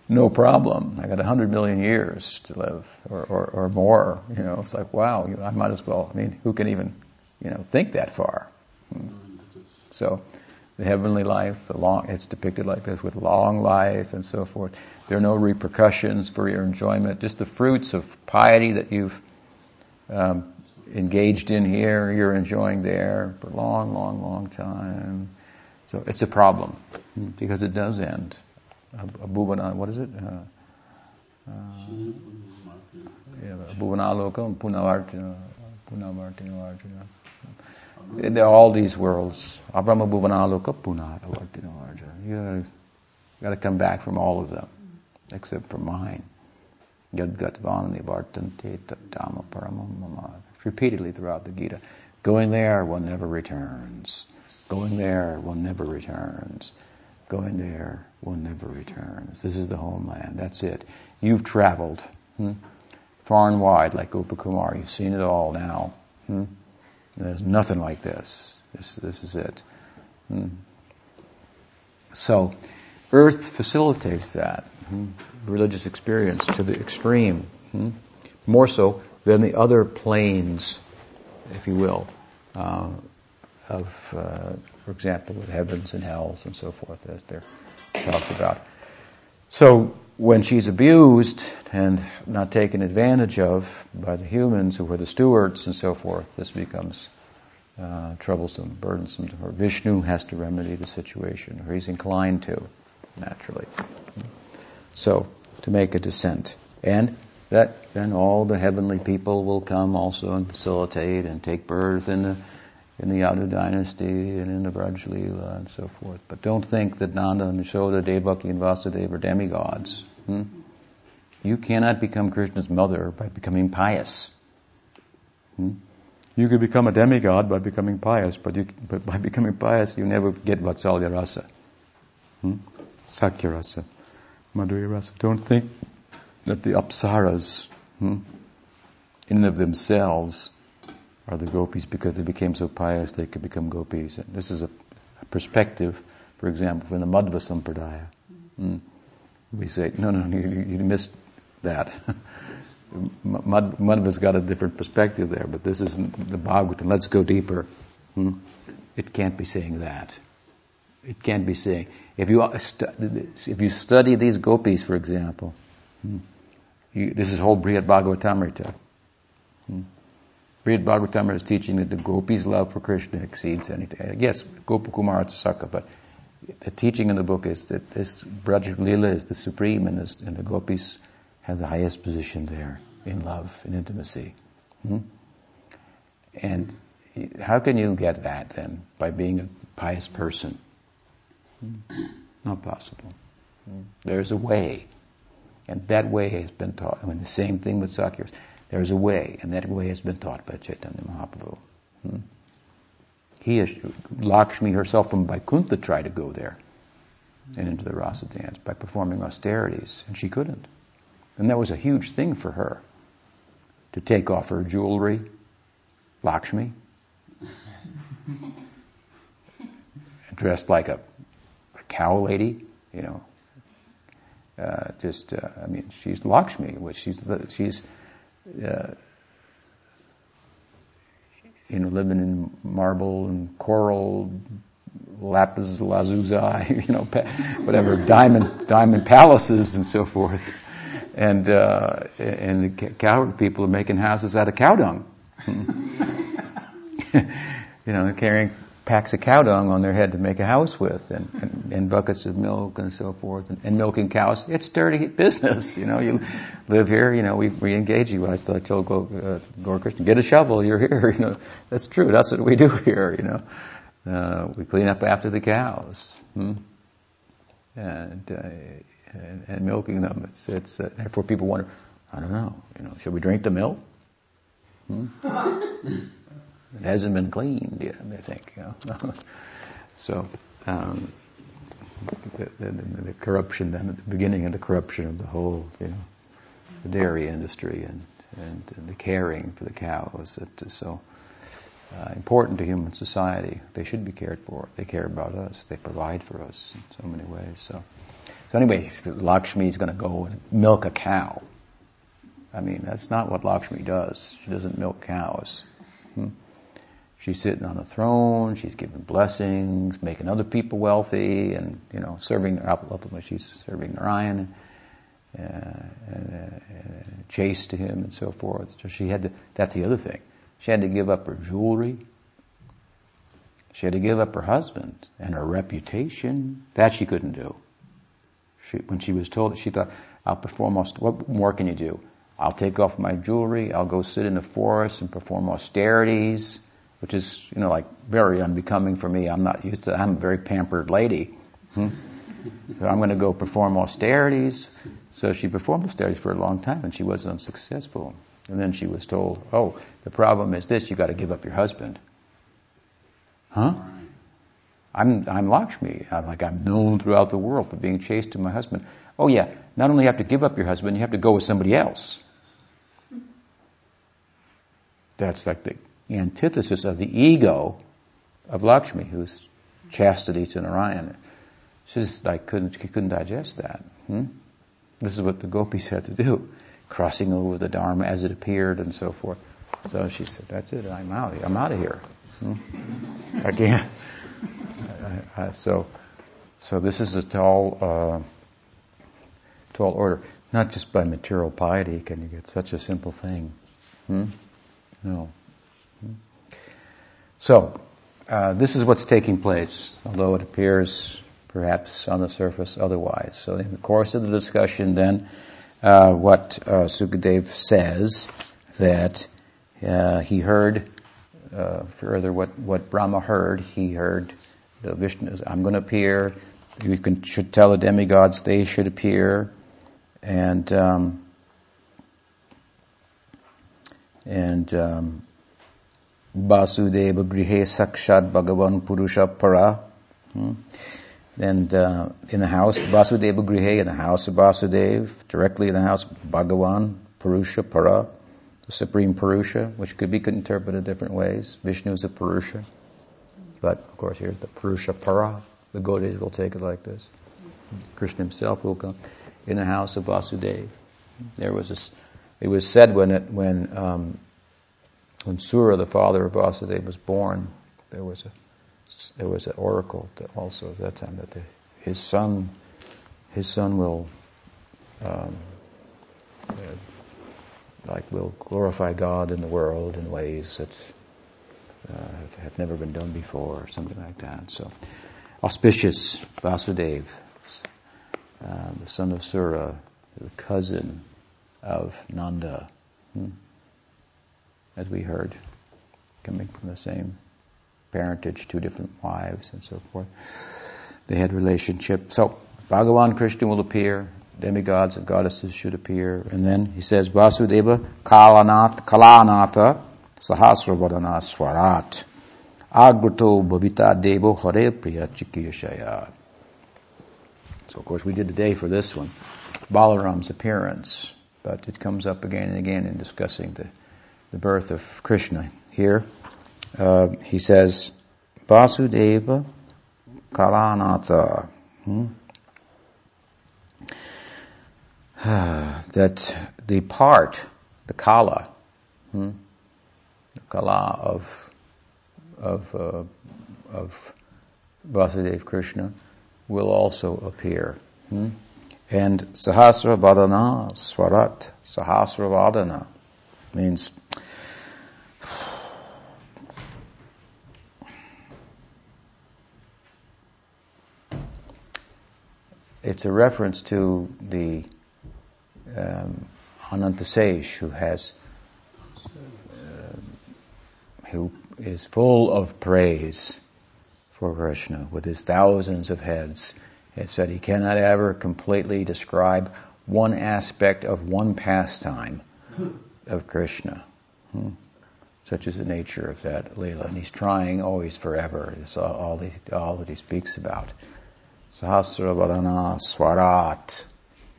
No problem. I got a hundred million years to live, or, or, or more. You know, it's like, wow. You know, I might as well. I mean, who can even, you know, think that far? Hmm. So, the heavenly life, the long. It's depicted like this with long life and so forth. There are no repercussions for your enjoyment. Just the fruits of piety that you've um, engaged in here, you're enjoying there for a long, long, long time. So it's a problem hmm. because it does end. Abhuvanaloka, what is it? Uh, uh, yeah, Abhuvanaloka and Punavartina, Punavartina, Arjuna. There are all these worlds. Abrahma Bhuvanaloka, Punavartina, Arjuna. You got to come back from all of them, except for mine. Yadgatvanani vartante tattama paramam mama. Repeatedly throughout the Gita. Going there, one never returns. Going there, one never returns. Going there will never return. This is the homeland. That's it. You've traveled hmm? far and wide like Gopakumar. You've seen it all now. Hmm? There's nothing like this. This, this is it. Hmm. So, earth facilitates that. Hmm? Religious experience to the extreme. Hmm? More so than the other planes, if you will, uh, of... Uh, for example, with heavens and hells and so forth, as they're talked about. So when she's abused and not taken advantage of by the humans who were the stewards and so forth, this becomes uh, troublesome, burdensome to her. Vishnu has to remedy the situation, or he's inclined to, naturally. So, to make a descent. And that then all the heavenly people will come also and facilitate and take birth in the in the Yadu dynasty and in the Braj Leela and so forth. But don't think that Nanda and Yasoda, Devaki and Vasudeva are demigods. Hmm? You cannot become Krishna's mother by becoming pious. Hmm? You could become a demigod by becoming pious, but, you, but by becoming pious you never get Vatsalya Rasa. Hmm? Sakya Rasa. Madhurya Rasa. Don't think that the apsaras hmm, in and of themselves are the gopis because they became so pious they could become gopis. And this is a, a perspective, for example, from the Madhva Sampradaya. Mm. We say, no, no, you, you missed that. Madh- Madhva's got a different perspective there, but this isn't the Bhagavatam. Let's go deeper. Mm. It can't be saying that. It can't be saying, if you if you study these gopis, for example, mm, you, this is whole Brihad Bhagavatamrita. Mm. Brihad Bhagavatamrita is teaching that the gopis' love for Krishna exceeds anything. Yes, Gopakumara Tasaka, but the teaching in the book is that this Braj Lila is the supreme, and, this, and the gopis have the highest position there in love and intimacy. Hmm? And how can you get that then by being a pious person? Not possible. There's a way, and that way has been taught. I mean, the same thing with Sakyas. There's a way, and that way has been taught by Chaitanya Mahaprabhu. Hmm? He is, Lakshmi herself from Vaikuntha tried to go there and into the rasa dance by performing austerities, and she couldn't. And that was a huge thing for her, to take off her jewelry, Lakshmi, dressed like a, a cow lady, you know. Uh, just, uh, I mean, she's Lakshmi, which she's the, she's, uh, you know, living in marble and coral, lapis lazuli, you know, whatever, diamond diamond palaces and so forth, and uh, and the cow people are making houses out of cow dung. You know, they're carrying packs of cow dung on their head to make a house with, and, and, and buckets of milk and so forth, and, and milking cows. It's dirty business, you know. You live here, you know, we, we engage you. I told Gaura uh, Krishna, get a shovel, you're here, you know. That's true, that's what we do here, you know. Uh, we clean up after the cows, hmm? and, uh, and and milking them. It's, it's uh, therefore people wonder, I don't know, you know, should we drink the milk? Hmm? It hasn't been cleaned yet, they think. You know? so, um, the, the, the corruption, then at the beginning of the corruption of the whole, you know, the dairy industry and, and, and the caring for the cows that is so uh, important to human society. They should be cared for. They care about us. They provide for us in so many ways. So, so anyway, Lakshmi is going to go and milk a cow. I mean, that's not what Lakshmi does. She doesn't milk cows. Hmm? She's sitting on a throne, she's giving blessings, making other people wealthy, and, you know, serving, ultimately she's serving Narayan, uh, and uh, chaste to him, and so forth. So she had to, that's the other thing. She had to give up her jewelry. She had to give up her husband and her reputation. That she couldn't do. She, when she was told, she thought, I'll perform, austerities. What more can you do? I'll take off my jewelry, I'll go sit in the forest and perform austerities, which is, you know, like very unbecoming for me. I'm not used to, I'm a very pampered lady. Hmm? So I'm going to go perform austerities. So she performed austerities for a long time, and she was unsuccessful. And then she was told, oh, the problem is this, you've got to give up your husband. Huh? I'm, I'm Lakshmi. I'm like, I'm known throughout the world for being chaste to my husband. Oh yeah, not only you have to give up your husband, you have to go with somebody else. That's like the antithesis of the ego of Lakshmi, who's chastity to Narayan. She just like couldn't she couldn't digest that. Hmm? This is what the gopis had to do, crossing over the Dharma as it appeared and so forth. So she said, "That's it. I'm out. I'm out of here. Hmm? I can't." I, I, so, so this is a tall, uh, tall order. Not just by material piety can you get such a simple thing. Hmm? No. So, uh, this is what's taking place, although it appears perhaps on the surface otherwise. So in the course of the discussion then, uh, what uh, Sukadeva says, that uh, he heard, uh, further what, what Brahma heard, he heard the Vishnu, I'm going to appear, you can, should tell the demigods they should appear, and, um, and, um, Vasudeva grihe sakshat Bhagavan purusha para. Hmm? And uh, in the house, Vasudeva grihe, in the house of Vasudeva, directly in the house, Bhagavan purusha para, the supreme purusha, which could be interpreted different ways. Vishnu is a purusha, but of course here's the purusha para. The Gaudiya will take it like this. Krishna himself will come in the house of Vasudeva. There was this. It was said when it when. Um, When Sura, the father of Vasudeva, was born, there was a there was an oracle that also at that time that the, his son his son will um, uh, like will glorify God in the world in ways that uh, have, have never been done before, or something like that. So auspicious Vasudeva, uh, the son of Sura, the cousin of Nanda, hmm, as we heard, coming from the same parentage, two different wives and so forth. They had relationship. So Bhagavan Krishna will appear, demigods and goddesses should appear, and then he says Vasudeva Kalanath Kalanatha Sahasravadana Swarat Agrato Bhavita Devo Hare Priya Chikirshaya. So of course we did today for this one, Balaram's appearance, but it comes up again and again in discussing the, the birth of Krishna. Here uh, he says Vasudeva Kalanatha. Hmm? That the part, the kala, hmm? the kala of of uh, of Vasudeva Krishna will also appear. Hmm? And Sahasravadana Swarat, Sahasravadana means it's a reference to the um, Anantasesh, who has, uh, who is full of praise for Krishna with his thousands of heads. It said he cannot ever completely describe one aspect of one pastime of Krishna, hmm? such is the nature of that Leela. And he's trying always forever. It's all, all, he, all that he speaks about. Sahasravadana Swarat.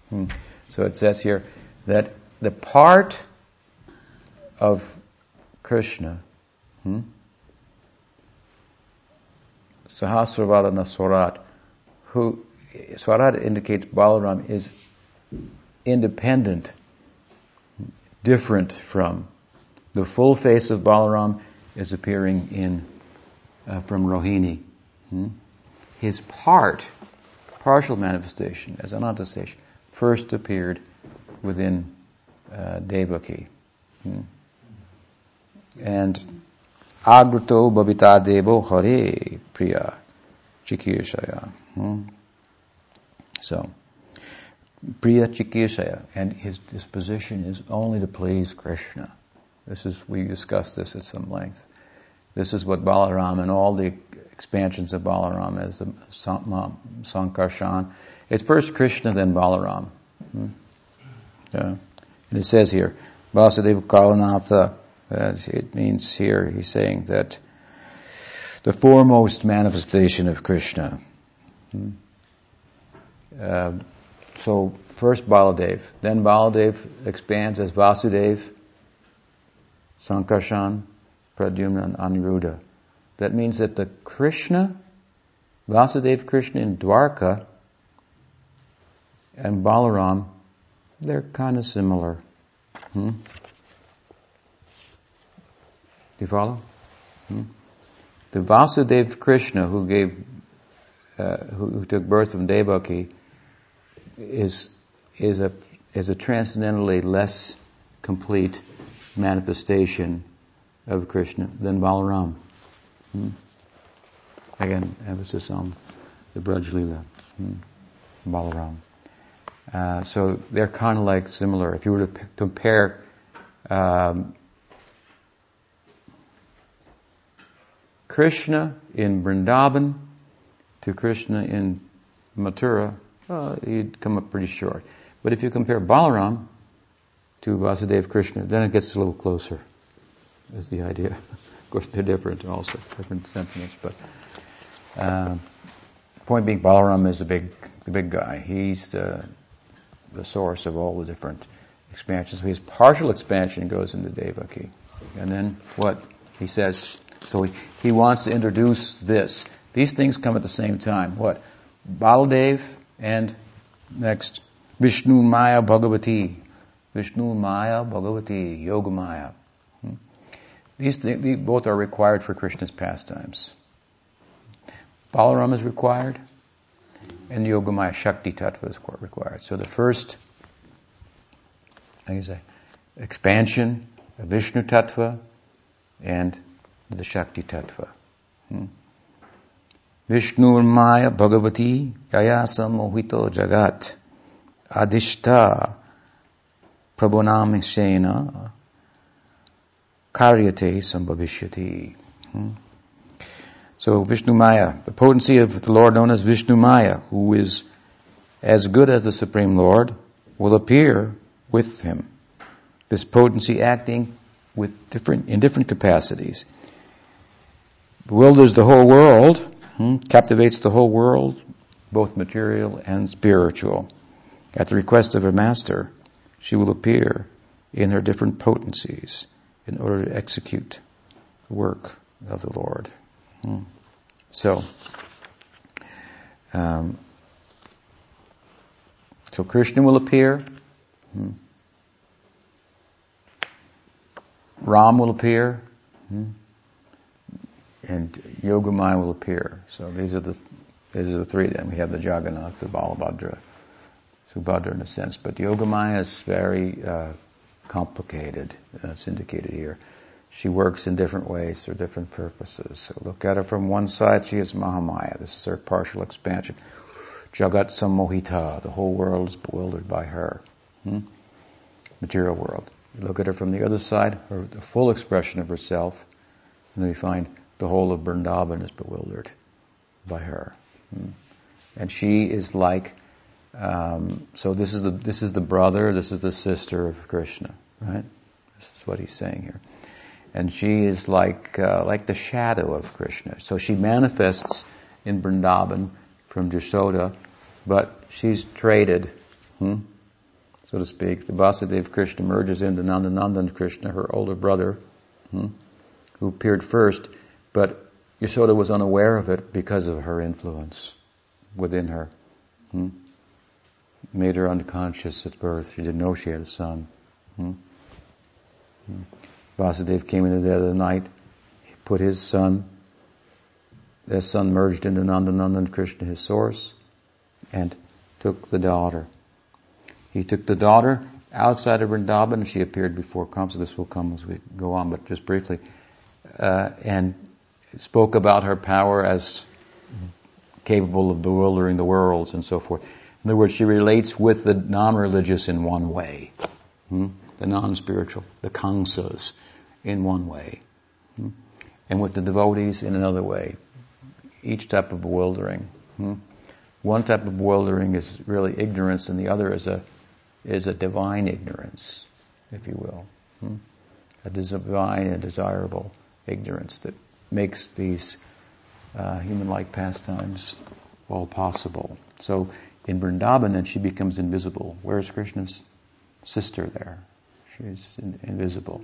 Hmm. So it says here that the part of Krishna, hmm, Sahasravadana Swarat, who Swarat indicates Balaram is independent, different from the full face of Balaram is appearing in uh, from Rohini. Hmm? His part, partial manifestation as Anantasesh, first appeared within uh, Devaki. Hmm? And Agrato Bhavita Devo Hare Priya Chikirshaya. Hmm? So, Priya Chikirshaya, and his disposition is only to please Krishna. This is, we discussed this at some length. This is what Balaram and all the expansions of Balaram as the Sankarshan. It's first Krishna, then Balaram. Hmm? Yeah. And it says here, Vasudeva Kalanatha, it means here, he's saying that the foremost manifestation of Krishna. Hmm? Uh, so first Baladev, then Baladev expands as Vasudeva, Sankarshan, Pradyumna and Aniruddha. That means that the Krishna, Vasudeva Krishna in Dwaraka and Balaram, they're kind of similar. Hmm? Do you follow? Hmm? The Vasudeva Krishna who gave, uh, who, who took birth from Devaki, is is a is a transcendentally less complete manifestation of Krishna than Balaram. Hmm? Again, emphasis on the Braj Leela, hmm? Balaram. Uh, so they're kind of like similar. If you were to p- compare um, Krishna in Vrindavan to Krishna in Mathura, uh, you'd come up pretty short. But if you compare Balaram to Vasudeva Krishna, then it gets a little closer, is the idea. Of course, they're different also, different sentiments, but uh, point being, Balaram is a big, the big guy. He's the, the source of all the different expansions. So his partial expansion goes into Devaki. And then what he says, so he, he wants to introduce this. These things come at the same time. What? Baladev and next, Vishnu Maya Bhagavati. Vishnu Maya Bhagavati, Yogamaya. These, th- these both are required for Krishna's pastimes. Balaram is required, and Yogamaya Shakti Tattva is required. So the first, how do you say, expansion of Vishnu Tattva and the Shakti Tattva. Hmm? Vishnur Maya Bhagavati Yayasa Mohito Jagat Adishta Prabhonam Sena Karyate Sambhavishyati. Hmm? So Vishnu Maya, the potency of the Lord known as Vishnu Maya, who is as good as the Supreme Lord, will appear with him. This potency acting with different in different capacities. Bewilders the whole world, hmm, captivates the whole world, both material and spiritual. At the request of her master, she will appear in her different potencies in order to execute the work of the Lord. Hmm. So, um, so Krishna will appear. Hmm. Ram will appear, hmm? and Yogamaya will appear. So these are the these are the three. Then we have the Jagannath, the Balabhadra, Subhadra in a sense. But Yogamaya is very uh, complicated. That's indicated here. She works in different ways for different purposes. So look at her from one side. She is Mahamaya. This is her partial expansion. Jagat Sammohita. The whole world is bewildered by her. Hmm? Material world. Look at her from the other side, her the full expression of herself, and we find the whole of Vrindavan is bewildered by her. And she is like, um, so this is the this is the brother, this is the sister of Krishna, right? This is what he's saying here. And she is like uh, like the shadow of Krishna. So she manifests in Vrindavan from Yasoda, but she's traded. Hmm? So to speak, the Vasudeva Krishna merges into Nanda Nandan Krishna, her older brother, hmm, who appeared first, but Yasoda was unaware of it because of her influence within her. Hmm. Made her unconscious at birth. She didn't know she had a son. Hmm. Hmm. Vasudeva came in the dead of the night. He put his son, their son merged into Nanda Nandan Krishna, his source, and took the daughter. He took the daughter outside of Vrindavan. She appeared before Kamsa. This will come as we go on, but just briefly. Uh, and spoke about her power as capable of bewildering the worlds and so forth. In other words, she relates with the non-religious in one way. Hmm? The non-spiritual, the Kamsas, in one way. Hmm? And with the devotees in another way. Each type of bewildering. Hmm? One type of bewildering is really ignorance, and the other is a is a divine ignorance, if you will. Hmm? A divine and desirable ignorance that makes these uh, human-like pastimes all possible. So in Vrindavan, then she becomes invisible. Where is Krishna's sister there? She's in, invisible.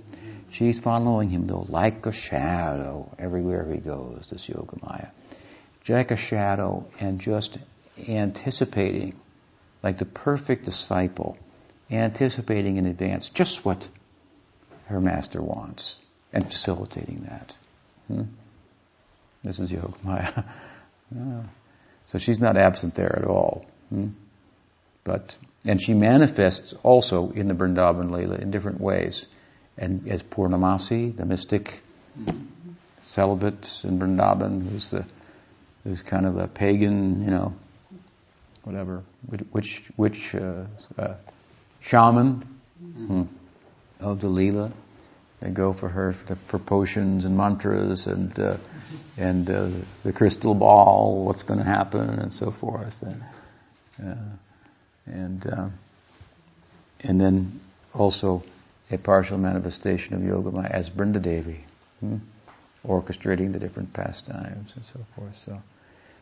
She's following him, though, like a shadow everywhere he goes, this Yogamaya. Like a shadow, and just anticipating, like the perfect disciple, anticipating in advance just what her master wants and facilitating that. Hmm? This is Yogamaya. So she's not absent there at all. Hmm? But and she manifests also in the Vrindavan Leela in different ways, and as Purnamasi, the mystic celibate in Vrindavan, who's the who's kind of a pagan, you know, whatever, which which uh, uh, shaman mm-hmm. of the Leela. They go for her for, for potions and mantras and uh, and uh, the crystal ball, what's going to happen, and so forth, and uh, and uh, and then also a partial manifestation of Yogamaya as Brinda Devi, hmm? orchestrating the different pastimes and so forth. So,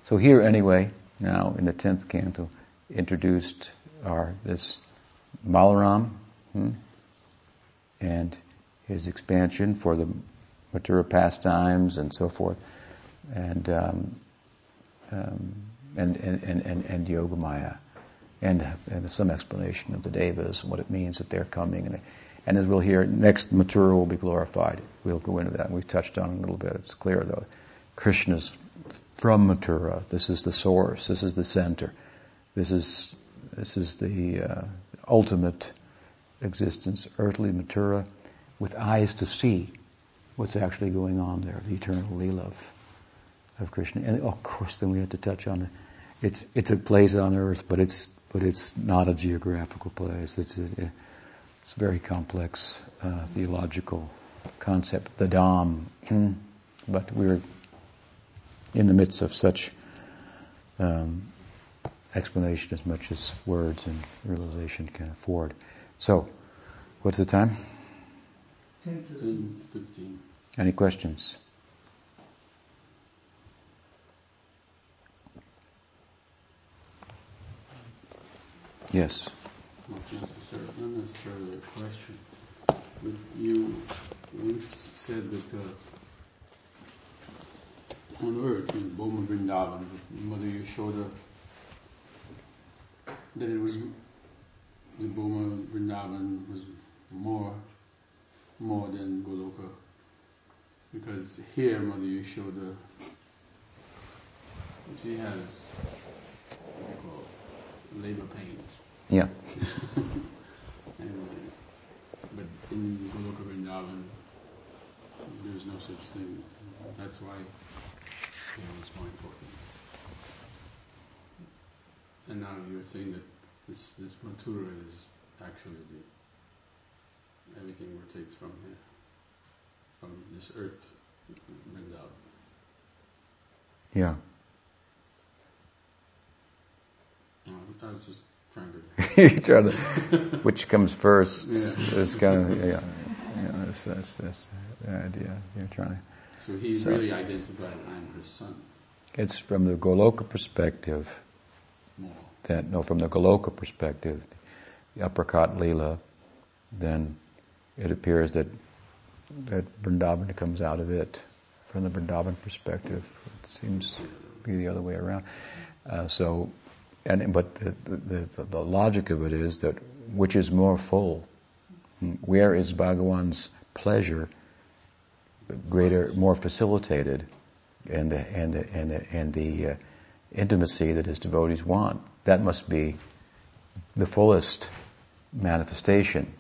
so here anyway. Now, in the tenth canto, introduced are this Balaram hmm, and his expansion for the Mathura pastimes and so forth, and um, um, and, and, and, and, and Yogamaya, and, and some explanation of the Devas and what it means that they're coming. And, and as we'll hear, next Mathura will be glorified. We'll go into that. We've touched on it a little bit. It's clear, though. Krishna's from Mathura. This is the source. This is the center. This is this is the uh, ultimate existence, earthly Mathura, with eyes to see what's actually going on there, the eternal Leela of, of Krishna. And of course, then we have to touch on it. It's it's a place on earth, but it's but it's not a geographical place. It's a, a it's a very complex uh, theological concept, the Dham. But we're in the midst of such um, explanation as much as words and realization can afford. So, what's the time? ten fifteen. Any questions? Yes. Not necessarily, not necessarily a question, but you once said that uh, on earth, in Bhoma Vrindavan, Mother Yasoda, that it was the Bhoma Vrindavan was more more than Goloka, because here Mother Yasoda, she has well, labor pains. Yeah. And, but in Goloka Vrindavan, there's no such thing. That's why here is more important. And now you're saying that this this Mathura is actually the, everything rotates from here, from this earth, Vrindavan. Yeah. No, I was just trying to. trying to which comes first? Yeah. Is kind of, yeah, yeah, yeah, that's, that's, that's the idea you're trying to. So he so, really identified, I'm his son. It's from the Goloka perspective. No. That no, from the Goloka perspective, the apricot Leela, then it appears that that Vrindavan comes out of it. From the Vrindavan perspective, it seems to be the other way around. Uh, so, and but the, the the the logic of it is that which is more full? Where is Bhagavan's pleasure greater, more facilitated, and the and the and the and the uh, intimacy that his devotees want. That must be the fullest manifestation.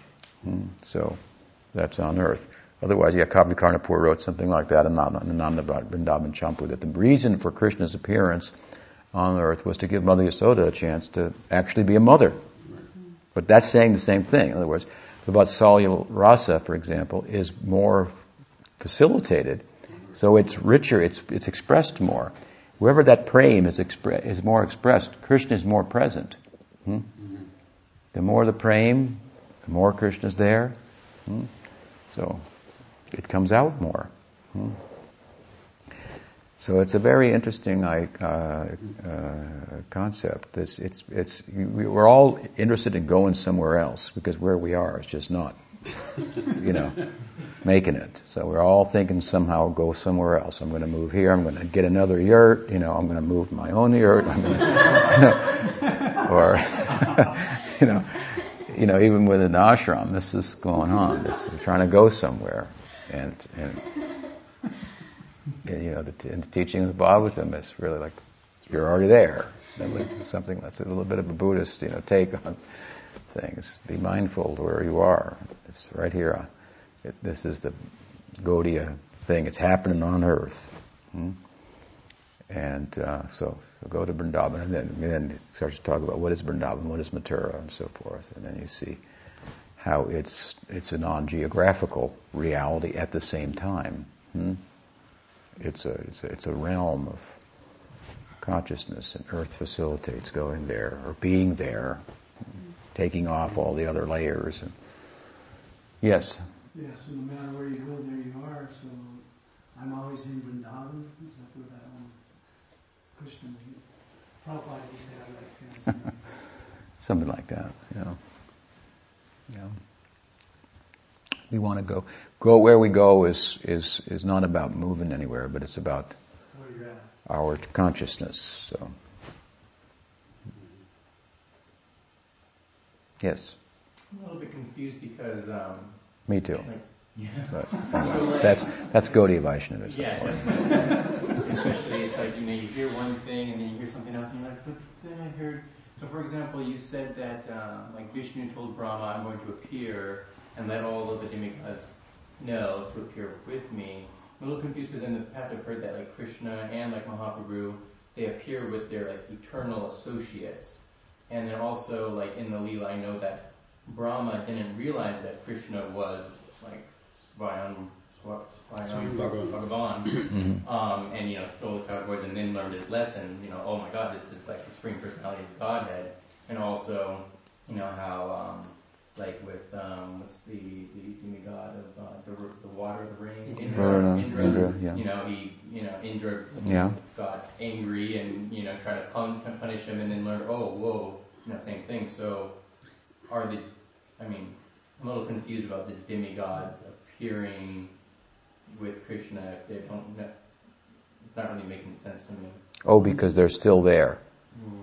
Hmm. So that's on earth. Otherwise, yeah, Kavikarnapur wrote something like that in Nanda Vrindavan Champu, that the reason for Krishna's appearance on earth was to give Mother Yasoda a chance to actually be a mother. But that's saying the same thing. In other words, the Vatsalya Rasa, for example, is more facilitated, so it's richer, it's it's expressed more. Wherever that prema is, expre- is more expressed, Krishna is more present. Hmm? Mm-hmm. The more the prema, the more Krishna is there. Hmm? So it comes out more. Hmm? So it's a very interesting uh, uh, concept. This, it's, it's, we're all interested in going somewhere else because where we are is just not, you know, making it. So we're all thinking somehow go somewhere else. I'm going to move here. I'm going to get another yurt. You know, I'm going to move my own yurt. I'm going to, or, you know, you know, even with an ashram, this is going on. It's, we're trying to go somewhere, and. and You know, the, t- and the teaching of the Bhagavatam is really like you're already there. Something that's a little bit of a Buddhist, you know, take on things. Be mindful to where you are. It's right here. It, this is the Gaudiya thing. It's happening on earth, hmm? and uh, so, so go to Vrindavan, and then, and then it starts to talk about what is Vrindavan, what is Mathura, and so forth, and then you see how it's it's a non-geographical reality at the same time. Hmm? It's a, it's a it's a realm of consciousness, and earth facilitates going there or being there, taking off all the other layers. And yes. Yes. Yeah, so no matter where you go, there you are. So I'm always in Vrindavan. Is that what I want? Krishna, Prabhupada used to have that kind of something like that. You know. Yeah. We want to go. Go where we go is, is, is not about moving anywhere, but it's about our consciousness. So, yes. I'm a little bit confused because. Um, Me too. Like, yeah. But, so like, that's that's Gaudiya Vaishnavism. Yeah. Especially, it's like you know you hear one thing and then you hear something else and you're like, but then I heard. So, for example, you said that um, like Vishnu told Brahma, "I'm going to appear." And let all of the demigods know to appear with me. I'm a little confused because in the past I've heard that like Krishna and like Mahaprabhu, they appear with their like eternal associates. And then also like in the Leela, I know that Brahma didn't realize that Krishna was like Svayam, Svayam Bhagavan, mm-hmm. um, and you know stole the cowboys and then learned his lesson. You know, oh my God, this is like the Supreme Personality of Godhead. And also, you know how um, like with um, what's the the demigod of uh, the the water, the rain, Indra, Indra, Indra yeah. you know he you know Indra yeah. got angry and you know tried to pun- punish him and then learned oh whoa you know same thing so. Are the, I mean, I'm a little confused about the demigods appearing with Krishna. They don't, no, it's not really making sense to me. Oh, because they're still there.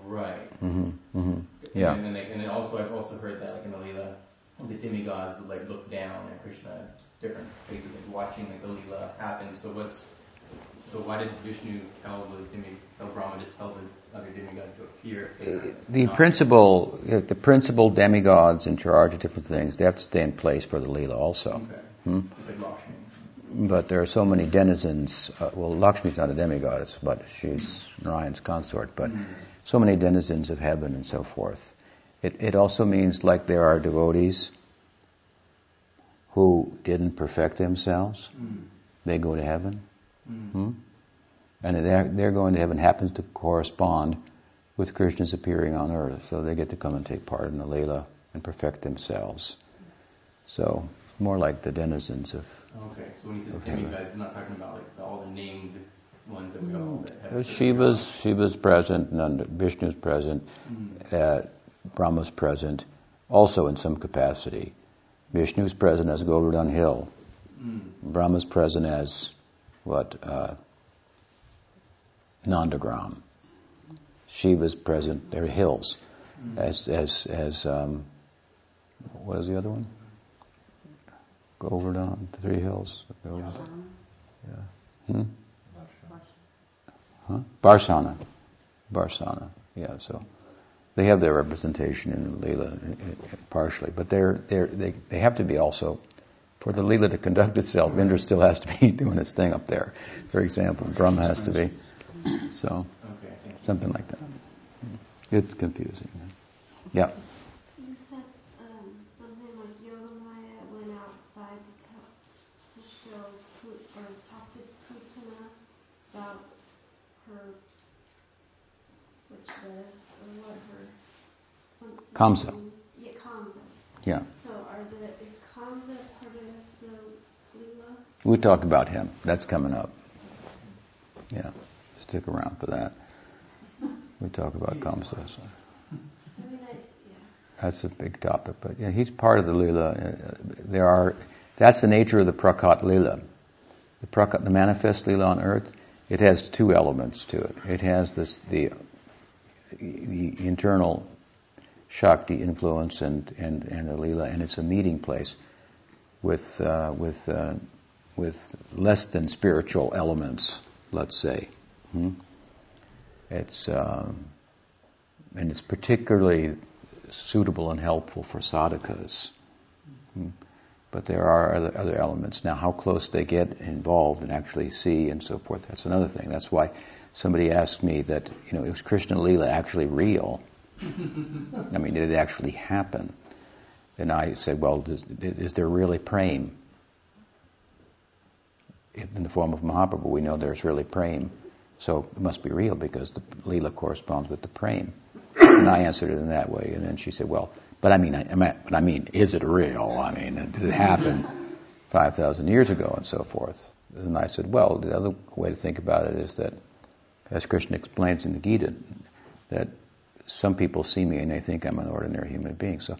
Right. Mm-hmm. Mm-hmm. Yeah. And then, they, and then also, I've also heard that, like in the Leela, the demigods would like look down at Krishna, different places, like watching like the Leela happen. So what's, so why did Vishnu tell the demi, tell Brahma to tell the other demigods to appear? The principal, the principal demigods in charge of different things, they have to stay in place for the Leela also. Okay. Hmm? Just like Lakshmi. But there are so many denizens. Uh, well, Lakshmi's not a demigod, but she's Narayan's consort. But mm-hmm. so many denizens of heaven and so forth. It, it also means like there are devotees who didn't perfect themselves. Mm-hmm. They go to heaven. Mm-hmm. And they're, they're going to heaven happens to correspond with Krishna's appearing on earth, so they get to come and take part in the Leela and perfect themselves. So more like the denizens of. Okay, so when he says demigods, he's not talking about like all the named ones that we all that have. Shiva's Shiva's present, Nanda, Vishnu's present, mm-hmm. uh, Brahma's present, also in some capacity. Vishnu's present as Govardhan Hill. Mm-hmm. Brahma's present as. What uh, Nandagram, Shiva's present. There are hills, mm. as as as um, what is the other one? Go over down the three hills. Go over. Yeah. Hmm? Huh? Barsana, Barsana. Yeah. So they have their representation in Leela partially, but they're they're they they have to be also. For the Leela to conduct itself, Indra still has to be doing his thing up there. For example, Brahma has to be. So, okay, something like that. It's confusing. Yeah? You said um, something like Yogamaya went outside to, tell, to show or talk to Putana about her, which was, or what her... Some, Kamsa. Yeah, Kamsa. Yeah. So are the, is Kamsa part of the Leela? We'll talk about him. That's coming up. Yeah. Stick around for that. We talk about Kamsa. So. I mean, I, yeah. That's a big topic. But yeah, he's part of the Leela. There are, that's the nature of the Prakat Leela. The Prakat, the manifest Leela on earth, it has two elements to it. It has this, the, the internal Shakti influence and and and the Leela, and it's a meeting place with uh, with uh, with less than spiritual elements, let's say. Hmm? It's um, and it's particularly suitable and helpful for sadhakas. Hmm? But there are other, other elements. Now, how close they get involved and actually see and so forth, that's another thing. That's why somebody asked me that, you know, is Krishna Leela actually real? I mean, did it actually happen? And I said, well, is, is there really prem? In the form of Mahaprabhu, we know there's really prem. So it must be real because the Leela corresponds with the prem. And I answered it in that way. And then she said, well, but I mean, I, but I mean, is it real? I mean, did it happen five thousand years ago and so forth? And I said, well, the other way to think about it is that, as Krishna explains in the Gita, that some people see me and they think I'm an ordinary human being. So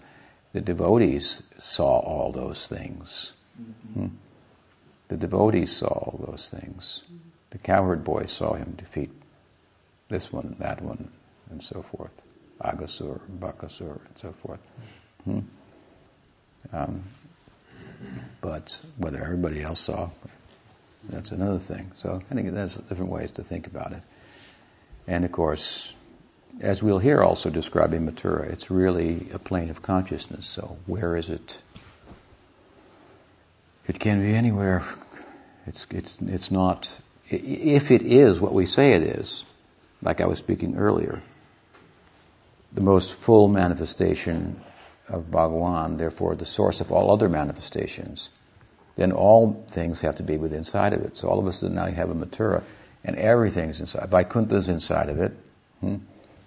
the devotees saw all those things. Mm-hmm. Hmm? The devotees saw all those things. Mm-hmm. The cowherd boy saw him defeat this one, that one, and so forth. Agasur, Bakasur, and so forth. Hmm? Um, but whether everybody else saw, that's another thing. So I think there's different ways to think about it. And of course, as we'll hear also describing Mathura, it's really a plane of consciousness. So where is it? It can be anywhere. It's it's it's not, if it is what we say it is, like I was speaking earlier, the most full manifestation of Bhagavan, therefore the source of all other manifestations, then all things have to be within inside of it. So all of a sudden now you have a Mathura, and everything's inside. Vaikuntha's inside of it. Hmm?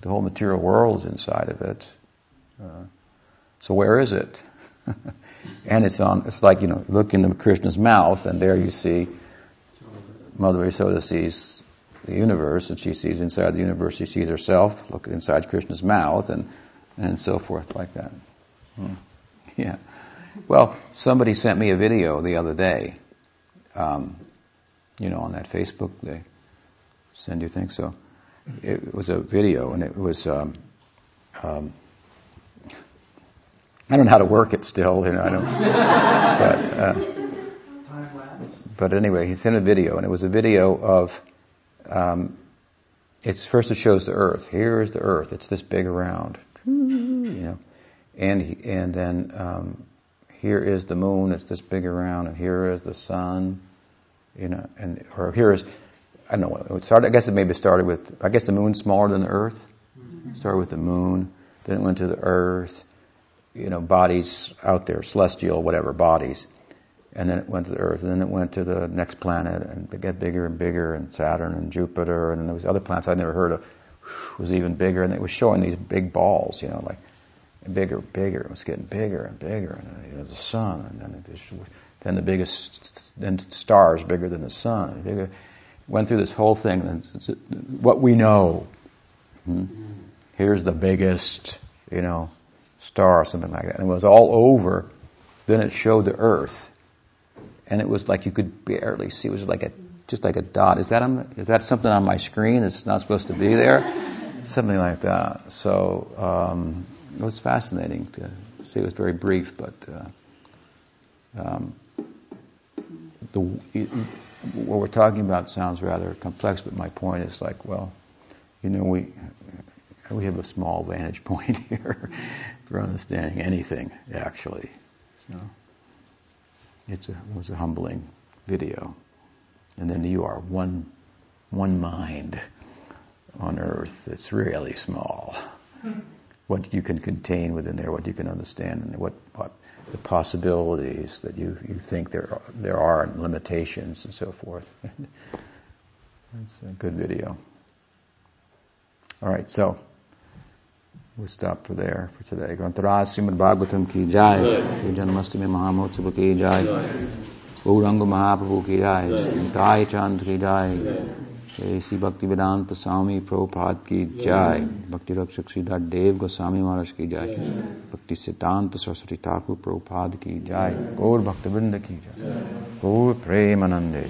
The whole material world is inside of it. Uh, so where is it? And it's on. It's like, you know, look into Krishna's mouth, and there you see Mother Yasoda sees the universe, and she sees inside the universe. She sees herself. Look inside Krishna's mouth, and and so forth like that. Hmm. Yeah. Well, somebody sent me a video the other day. Um, you know, on that Facebook they send you things. So it was a video, and it was. Um, um, I don't know how to work it still, you know, I don't, but, uh, but anyway, he sent a video, and it was a video of, um, it's first it shows the earth. Here is the earth. It's this big around, you know, and, he, and then, um, here is the moon. It's this big around, and here is the sun, you know, and, or here is, I don't know, it started, I guess it maybe started with, I guess the moon's smaller than the earth. It started with the moon, then it went to the earth. You know, bodies out there, celestial, whatever, bodies. And then it went to the Earth, and then it went to the next planet, and it got bigger and bigger, and Saturn and Jupiter, and there was other planets I'd never heard of, it was even bigger, and it was showing these big balls, you know, like, bigger, bigger, it was getting bigger and bigger, and you know, the sun, and then, it was, then the biggest, then stars bigger than the sun, bigger, went through this whole thing, and what we know, hmm? Here's the biggest, you know, star or something like that, and it was all over. Then it showed the earth, and it was like you could barely see. It was like a just like a dot. Is that on, is that something on my screen that's not supposed to be there? Something like that. So um, it was fascinating to see. It was very brief, but uh, um, the what we're talking about sounds rather complex. But my point is like, well, you know, we. We have a small vantage point here for understanding anything, actually. So it's a, it was a humbling video. And then you are one one mind on earth that's really small. What you can contain within there, what you can understand, and what, what the possibilities that you, you think there are, there are and limitations and so forth. That's a good video. All right, so... We'll stop for there for today. Grantaraj Srimad Bhagavatam ki jai. Shri Janmashtami Mahamotsava ki jai. Gauranga Mahaprabhu ki jai. Shintai Chand ki jai. Shri Bhakti Vedanta Swami Prabhupada ki jai. Bhakti Rakshak Sridhar Dev Goswami Maharaj ki jai. Bhakti Siddhanta Saraswati Thakur Prabhupada ki jai. Gaur Bhaktivinoda ki jai. Gaur Premanande.